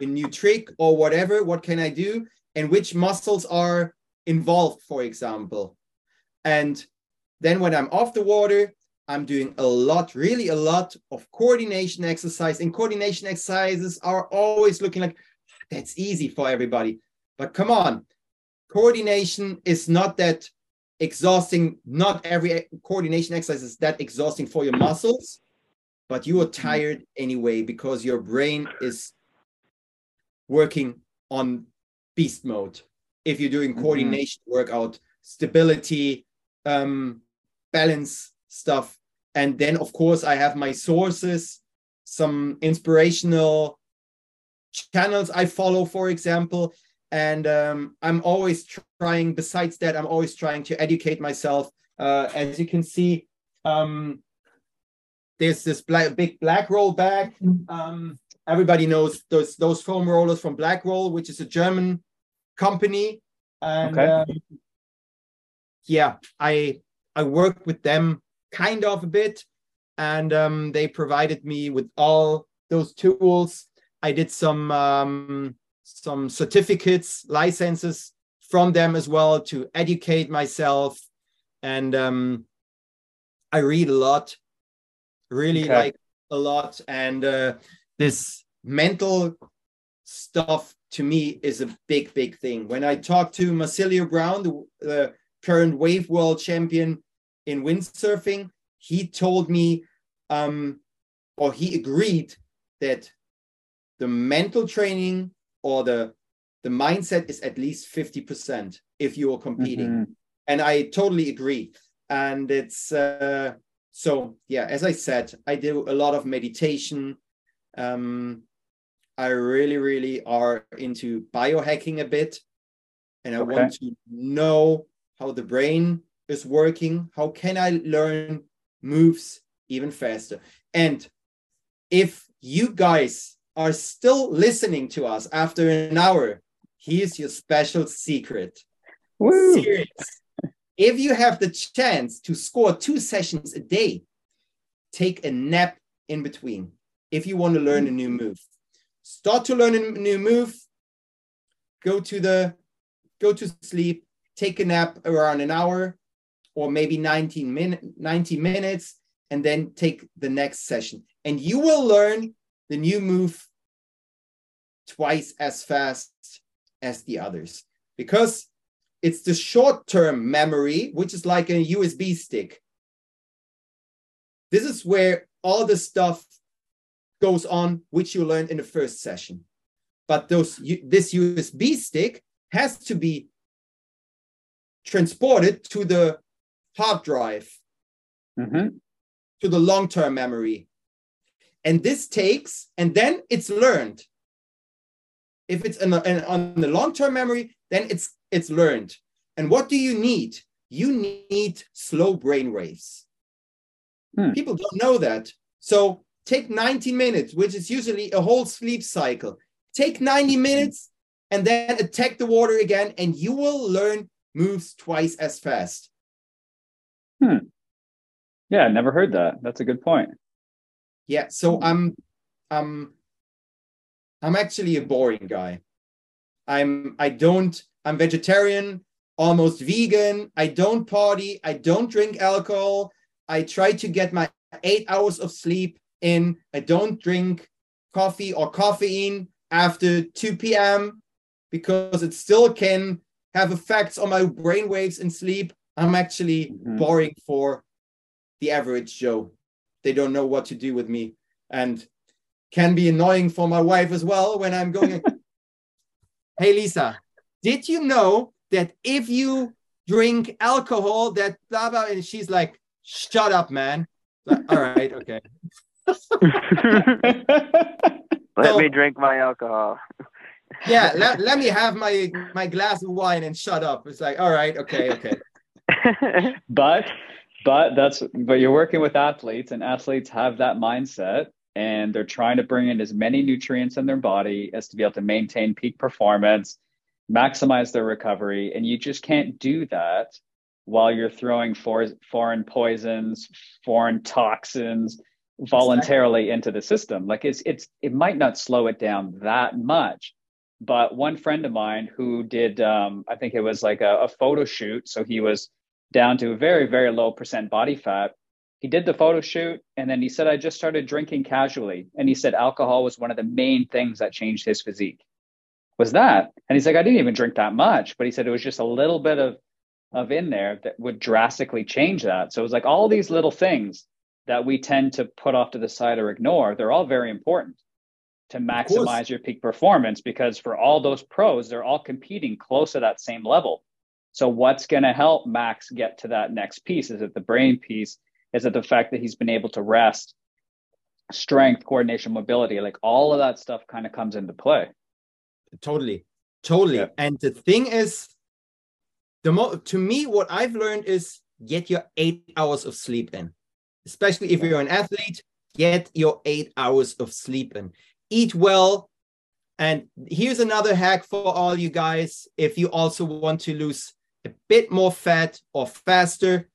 a new trick or whatever? What can I do? And which muscles are involved, for example. And then when I'm off the water, I'm doing a lot of coordination exercise. And coordination exercises are always looking like, that's easy for everybody. But come on, coordination is not that exhausting. Not every coordination exercise is that exhausting for your muscles, but you are tired anyway because your brain is working on beast mode. If you're doing coordination workout, stability, balance stuff. And then, of course, I have my sources, some inspirational channels I follow, for example. And I'm always trying, besides that, I'm always trying to educate myself. As you can see, there's this big black roll bag. Everybody knows those foam rollers from Black Roll, which is a German company. And okay. Yeah, I worked with them kind of a bit, and they provided me with all those tools. I did some certificates, licenses from them as well to educate myself. And I read a lot, really like a lot. And this mental stuff to me is a big, big thing. When I talked to Marsilio Brown, the current wave world champion in windsurfing, he told me, or he agreed that the mental training or the mindset is at least 50% if you are competing. And I totally agree. And it's, so yeah, as I said, I do a lot of meditation. I really are into biohacking a bit, and I want to know how the brain is working. How can I learn moves even faster? And if you guys are still listening to us after an hour, here's your special secret. Woo. Serious. If you have the chance to score 2 sessions a day, take a nap in between. If you want to learn a new move, start to learn a new move, go to sleep, take a nap around an hour or maybe 90 minutes, and then take the next session. And you will learn the new move twice as fast as the others, because it's the short-term memory, which is like a USB stick. This is where all the stuff goes on, which you learned in the first session. But this USB stick has to be transported to the hard drive, to the long-term memory. And this takes, and then it's learned. If it's on the long-term memory, then it's learned. And what do you need? You need slow brain waves. People don't know that. So take 19 minutes, which is usually a whole sleep cycle. Take 90 minutes and then attack the water again, and you will learn moves twice as fast. Yeah, never heard that. That's a good point. Yeah, so I'm actually a boring guy. I'm vegetarian, almost vegan. I don't party. I don't drink alcohol. I try to get my 8 hours of sleep in. I don't drink coffee or caffeine after 2 p.m. because it still can have effects on my brain waves and sleep. I'm actually boring for the average Joe. They don't know what to do with me, and can be annoying for my wife as well when I'm going, hey, Lisa, did you know that if you drink alcohol, that blah, blah, and she's like, shut up, man. Like, all right, okay. Let me drink my alcohol. Yeah, let me have my glass of wine and shut up. It's like, all right, okay. But you're working with athletes, and athletes have that mindset, and they're trying to bring in as many nutrients in their body as to be able to maintain peak performance, maximize their recovery. And you just can't do that while you're throwing foreign poisons, foreign toxins voluntarily into the system. Like it might not slow it down that much. But one friend of mine who did, I think it was like a photo shoot. So he was down to a very, very low % body fat. He did the photo shoot, and then he said, I just started drinking casually. And he said alcohol was one of the main things that changed his physique. Was that? And he's like, I didn't even drink that much. But he said it was just a little bit of in there that would drastically change that. So it was like all these little things that we tend to put off to the side or ignore, they're all very important to maximize your peak performance, because for all those pros, they're all competing close to that same level. So what's going to help Max get to that next piece? Is it the brain piece? Is it the fact that he's been able to rest, strength, coordination, mobility? Like all of that stuff kind of comes into play. Totally. Yeah. And the thing is, to me, what I've learned is get your 8 hours of sleep in. Especially if you're an athlete, get your 8 hours of sleep in. Eat well. And here's another hack for all you guys. If you also want to lose a bit more fat or faster,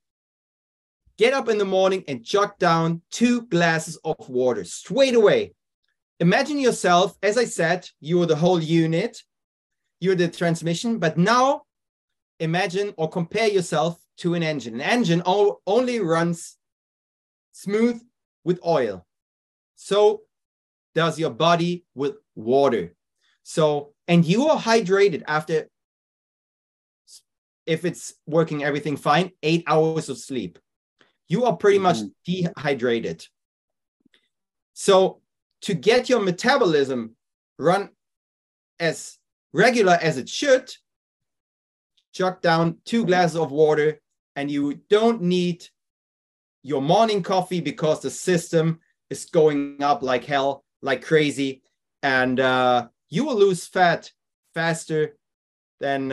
get up in the morning and jog down 2 glasses of water straight away. Imagine yourself, as I said, you are the whole unit, you're the transmission, but now imagine or compare yourself to an engine. An engine only runs smooth with oil. So does your body with water. So, and you are hydrated after, if it's working everything fine, 8 hours of sleep. You are pretty much dehydrated. So to get your metabolism run as regular as it should, chuck down 2 glasses of water, and you don't need your morning coffee because the system is going up like hell, like crazy. And you will lose fat faster than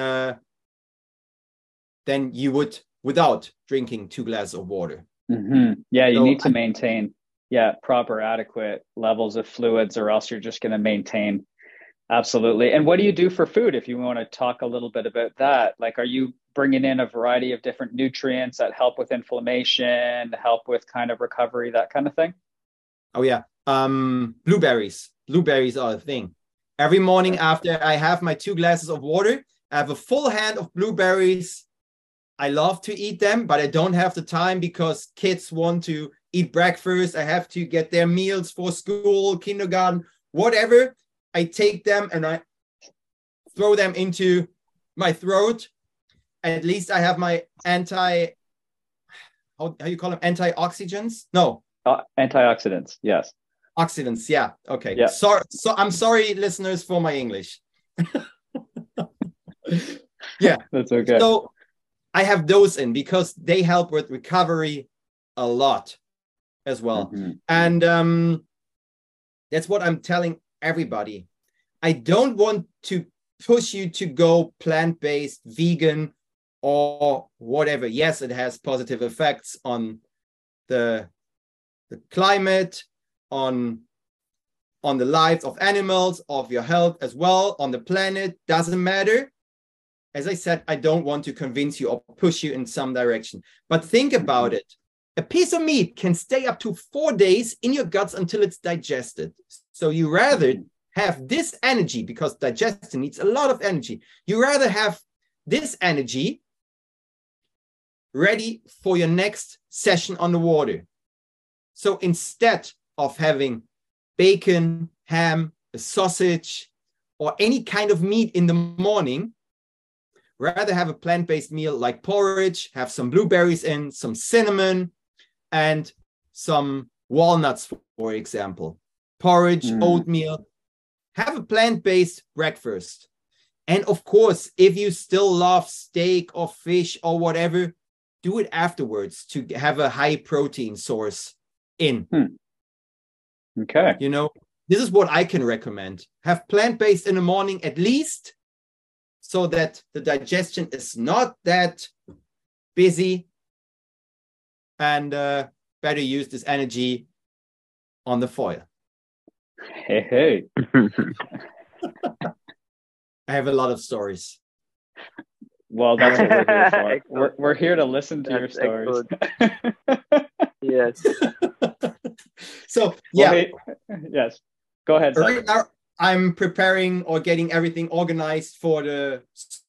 you would without drinking 2 glasses of water. Yeah, you need to maintain proper, adequate levels of fluids, or else you're just going to maintain. Absolutely. And what do you do for food? If you want to talk a little bit about that, like, are you bringing in a variety of different nutrients that help with inflammation, help with kind of recovery, that kind of thing? Oh yeah. Blueberries. Blueberries are a thing. Every morning after I have my 2 glasses of water, I have a full hand of blueberries. I love to eat them, but I don't have the time because kids want to eat breakfast. I have to get their meals for school, kindergarten, whatever. I take them and I throw them into my throat. At least I have my how you call them? Antioxidants? No. Antioxidants, yes. Oxidants, yeah. Okay. Yeah. So I'm sorry, listeners, for my English. Yeah. That's okay. So I have those in because they help with recovery a lot as well. Mm-hmm. And that's what I'm telling everybody. I don't want to push you to go plant-based, vegan, or whatever. Yes, it has positive effects on the climate, on the lives of animals, of your health as well, on the planet, doesn't matter. As I said, I don't want to convince you or push you in some direction, but think about it. A piece of meat can stay up to 4 days in your guts until it's digested. So you rather have this energy, because digestion needs a lot of energy. You rather have this energy ready for your next session on the water. So instead of having bacon, ham, a sausage, or any kind of meat in the morning, rather have a plant-based meal like porridge, have some blueberries in, some cinnamon, and some walnuts, for example. Porridge, oatmeal. Have a plant-based breakfast. And of course, if you still love steak or fish or whatever, do it afterwards to have a high protein source in. Okay. You know, this is what I can recommend. Have plant-based in the morning at least, so that the digestion is not that busy, and better use this energy on the foil. Hey. I have a lot of stories. Well, that's what we're here for. We're here to listen to that's your stories. Yes. So, yeah. Yes. Go ahead. Right now, I'm preparing or getting everything organized for the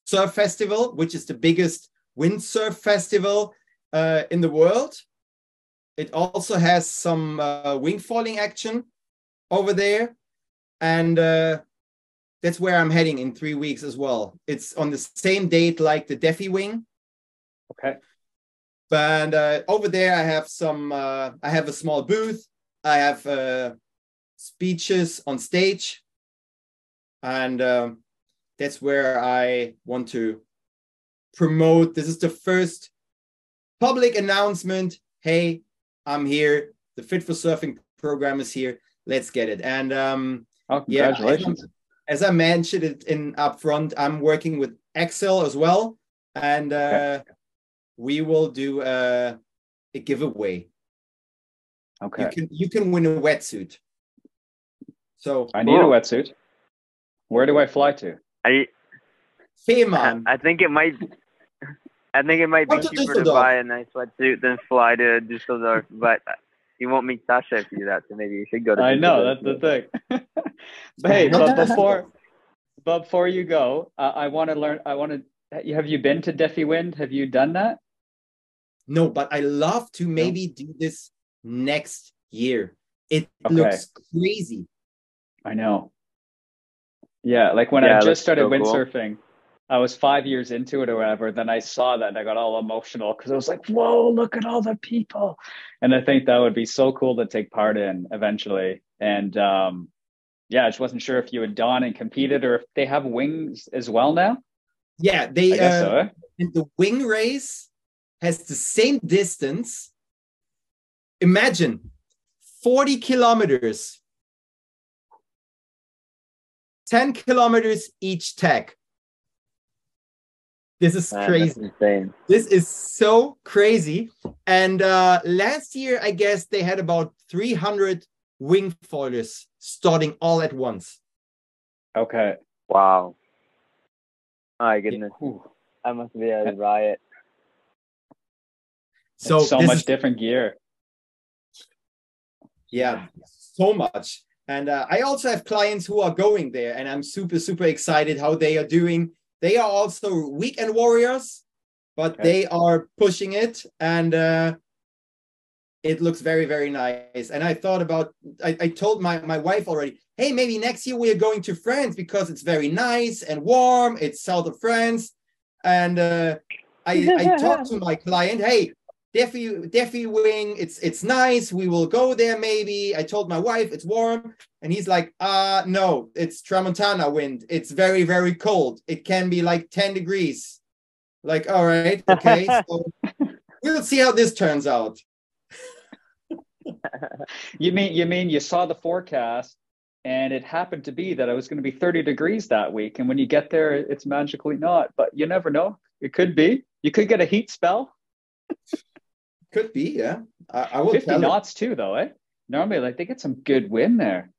Surf Festival, which is the biggest windsurf festival in the world. It also has some wing foiling action over there. And that's where I'm heading in 3 weeks as well. It's on the same date like the Défi Wing. Okay. But over there, I have I have a small booth. I have speeches on stage. And that's where I want to promote. This is the first public announcement. Hey, I'm here. The Fit for Surfing program is here. Let's get it. And congratulations. As I mentioned it in upfront, I'm working with Excel as well. And we will do a giveaway. Okay. You can win a wetsuit. So I need a wetsuit. Where do I fly to? Fehmarn. I think it might be cheaper to buy a nice wetsuit than fly to Düsseldorf, but you won't meet Sascha if you do that, so maybe you should go to Düsseldorf. I know, that's the thing. But hey, before you go, have you been to Défi Wind? Have you done that? No, but I love to maybe do this next year. It looks crazy. I know. Yeah, like when I just started windsurfing, cool. I was 5 years into it or whatever. Then I saw that and I got all emotional because I was like, whoa, look at all the people. And I think that would be so cool to take part in eventually. And I just wasn't sure if you had done and competed or if they have wings as well now. Yeah, they and the wing race has the same distance. Imagine 40 kilometers, 10 kilometers each tack. This is crazy. Insane. This is so crazy. And last year, I guess they had about 300 wing foilers starting all at once. Okay. Wow. My goodness. Yeah. I must be a riot. So much different gear. Yeah, so much. And I also have clients who are going there, and I'm super, super excited how they are doing. They are also weekend warriors, but they are pushing it, and it looks very, very nice. And I thought about, I told my wife already, hey, maybe next year we are going to France because it's very nice and warm. It's south of France. And I talked to my client, hey, Défi Wing, it's nice. We will go there maybe. I told my wife it's warm, and he's like, no, it's Tramontana wind. It's very, very cold. It can be like 10 degrees. Like, all right, okay, so we'll see how this turns out. You mean you saw the forecast and it happened to be that it was going to be 30 degrees that week, and when you get there it's magically not, but you never know. It could be. You could get a heat spell. Could be, yeah. I will 50 knots too, though, eh? Normally, like, they get some good wind there.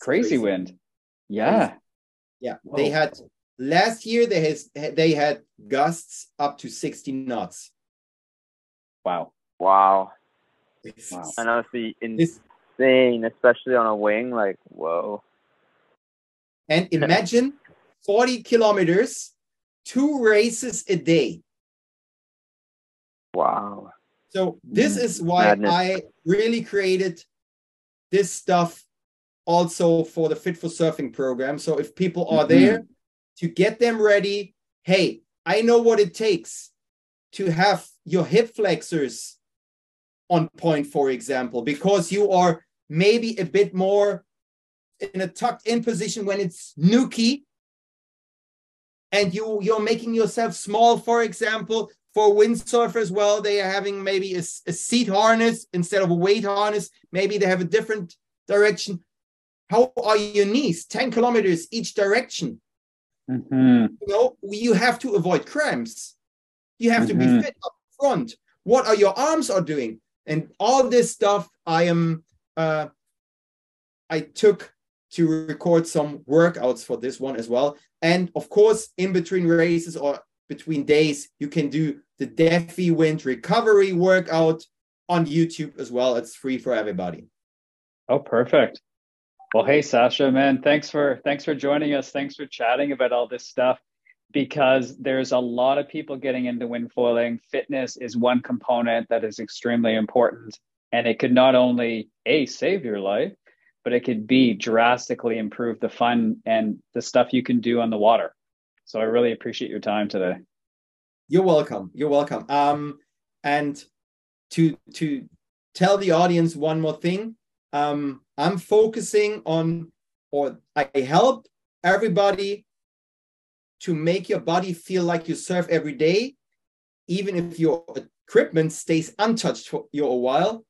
Crazy wind. Yeah. Crazy. Yeah. Whoa. They had last year they had gusts up to 60 knots. Wow. And honestly, insane, especially on a wing, like, whoa. And imagine 40 kilometers, 2 races a day. Wow. So this is why I really created this stuff also for the Fit for Surfing program. So if people are there, to get them ready, hey, I know what it takes to have your hip flexors on point, for example, because you are maybe a bit more in a tucked in position when it's nuki, and you're making yourself small, for example. For windsurfers, well, they are having maybe a seat harness instead of a weight harness. Maybe they have a different direction. How are your knees? 10 kilometers each direction. Mm-hmm. You know, you have to avoid cramps. You have to be fit up front. What are your arms are doing? And all this stuff I took to record some workouts for this one as well. And of course, in between races or between days, you can do the Défi Wind recovery workout on YouTube as well. It's free for everybody. Oh, perfect. Well, hey, Sascha, man, thanks for joining us. Thanks for chatting about all this stuff, because there's a lot of people getting into wind foiling. Fitness is one component that is extremely important, and it could not only A, save your life, but it could B, drastically improve the fun and the stuff you can do on the water. So I really appreciate your time today. You're welcome. You're welcome. And to tell the audience one more thing, I'm focusing on, or I help everybody to make your body feel like you surf every day, even if your equipment stays untouched for you a while.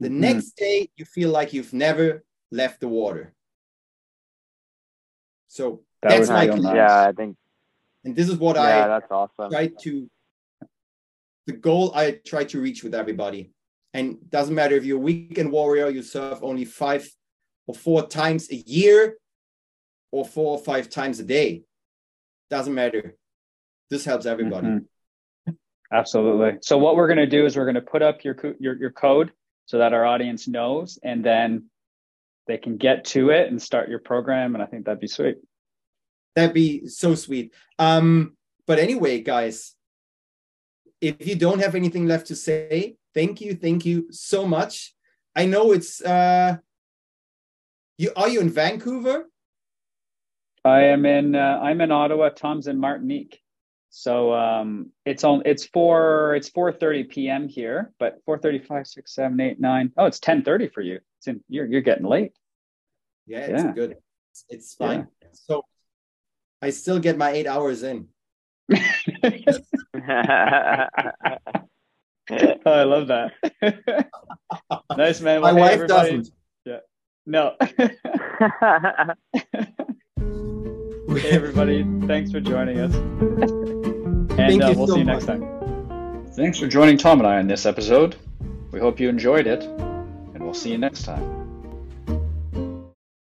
The next day, you feel like you've never left the water. So that's my class. Yeah, I think. And this is what that's awesome. The goal I try to reach with everybody. And doesn't matter if you're a weekend warrior, you surf only 5 or 4 times a year, or 4 or 5 times a day. Doesn't matter. This helps everybody. Mm-hmm. Absolutely. So what we're going to do is we're going to put up your code so that our audience knows, and then they can get to it and start your program. And I think that'd be sweet. That'd be so sweet. But anyway, guys, if you don't have anything left to say, thank you so much. I know it's are you in Vancouver? I am in. I'm in Ottawa. Tom's in Martinique. So it's 4:30 p.m. here, but 4:35, 6, 7, 8, 9. Oh, it's 10:30 for you. It's in. You're getting late. Yeah, it's good. It's fine. Yeah. So I still get my 8 hours in. I love that. Nice, man. Well, my wife doesn't. Yeah. No. Hey, everybody. Thanks for joining us. And we'll see you next time. Thanks for joining Tom and I on this episode. We hope you enjoyed it, and we'll see you next time.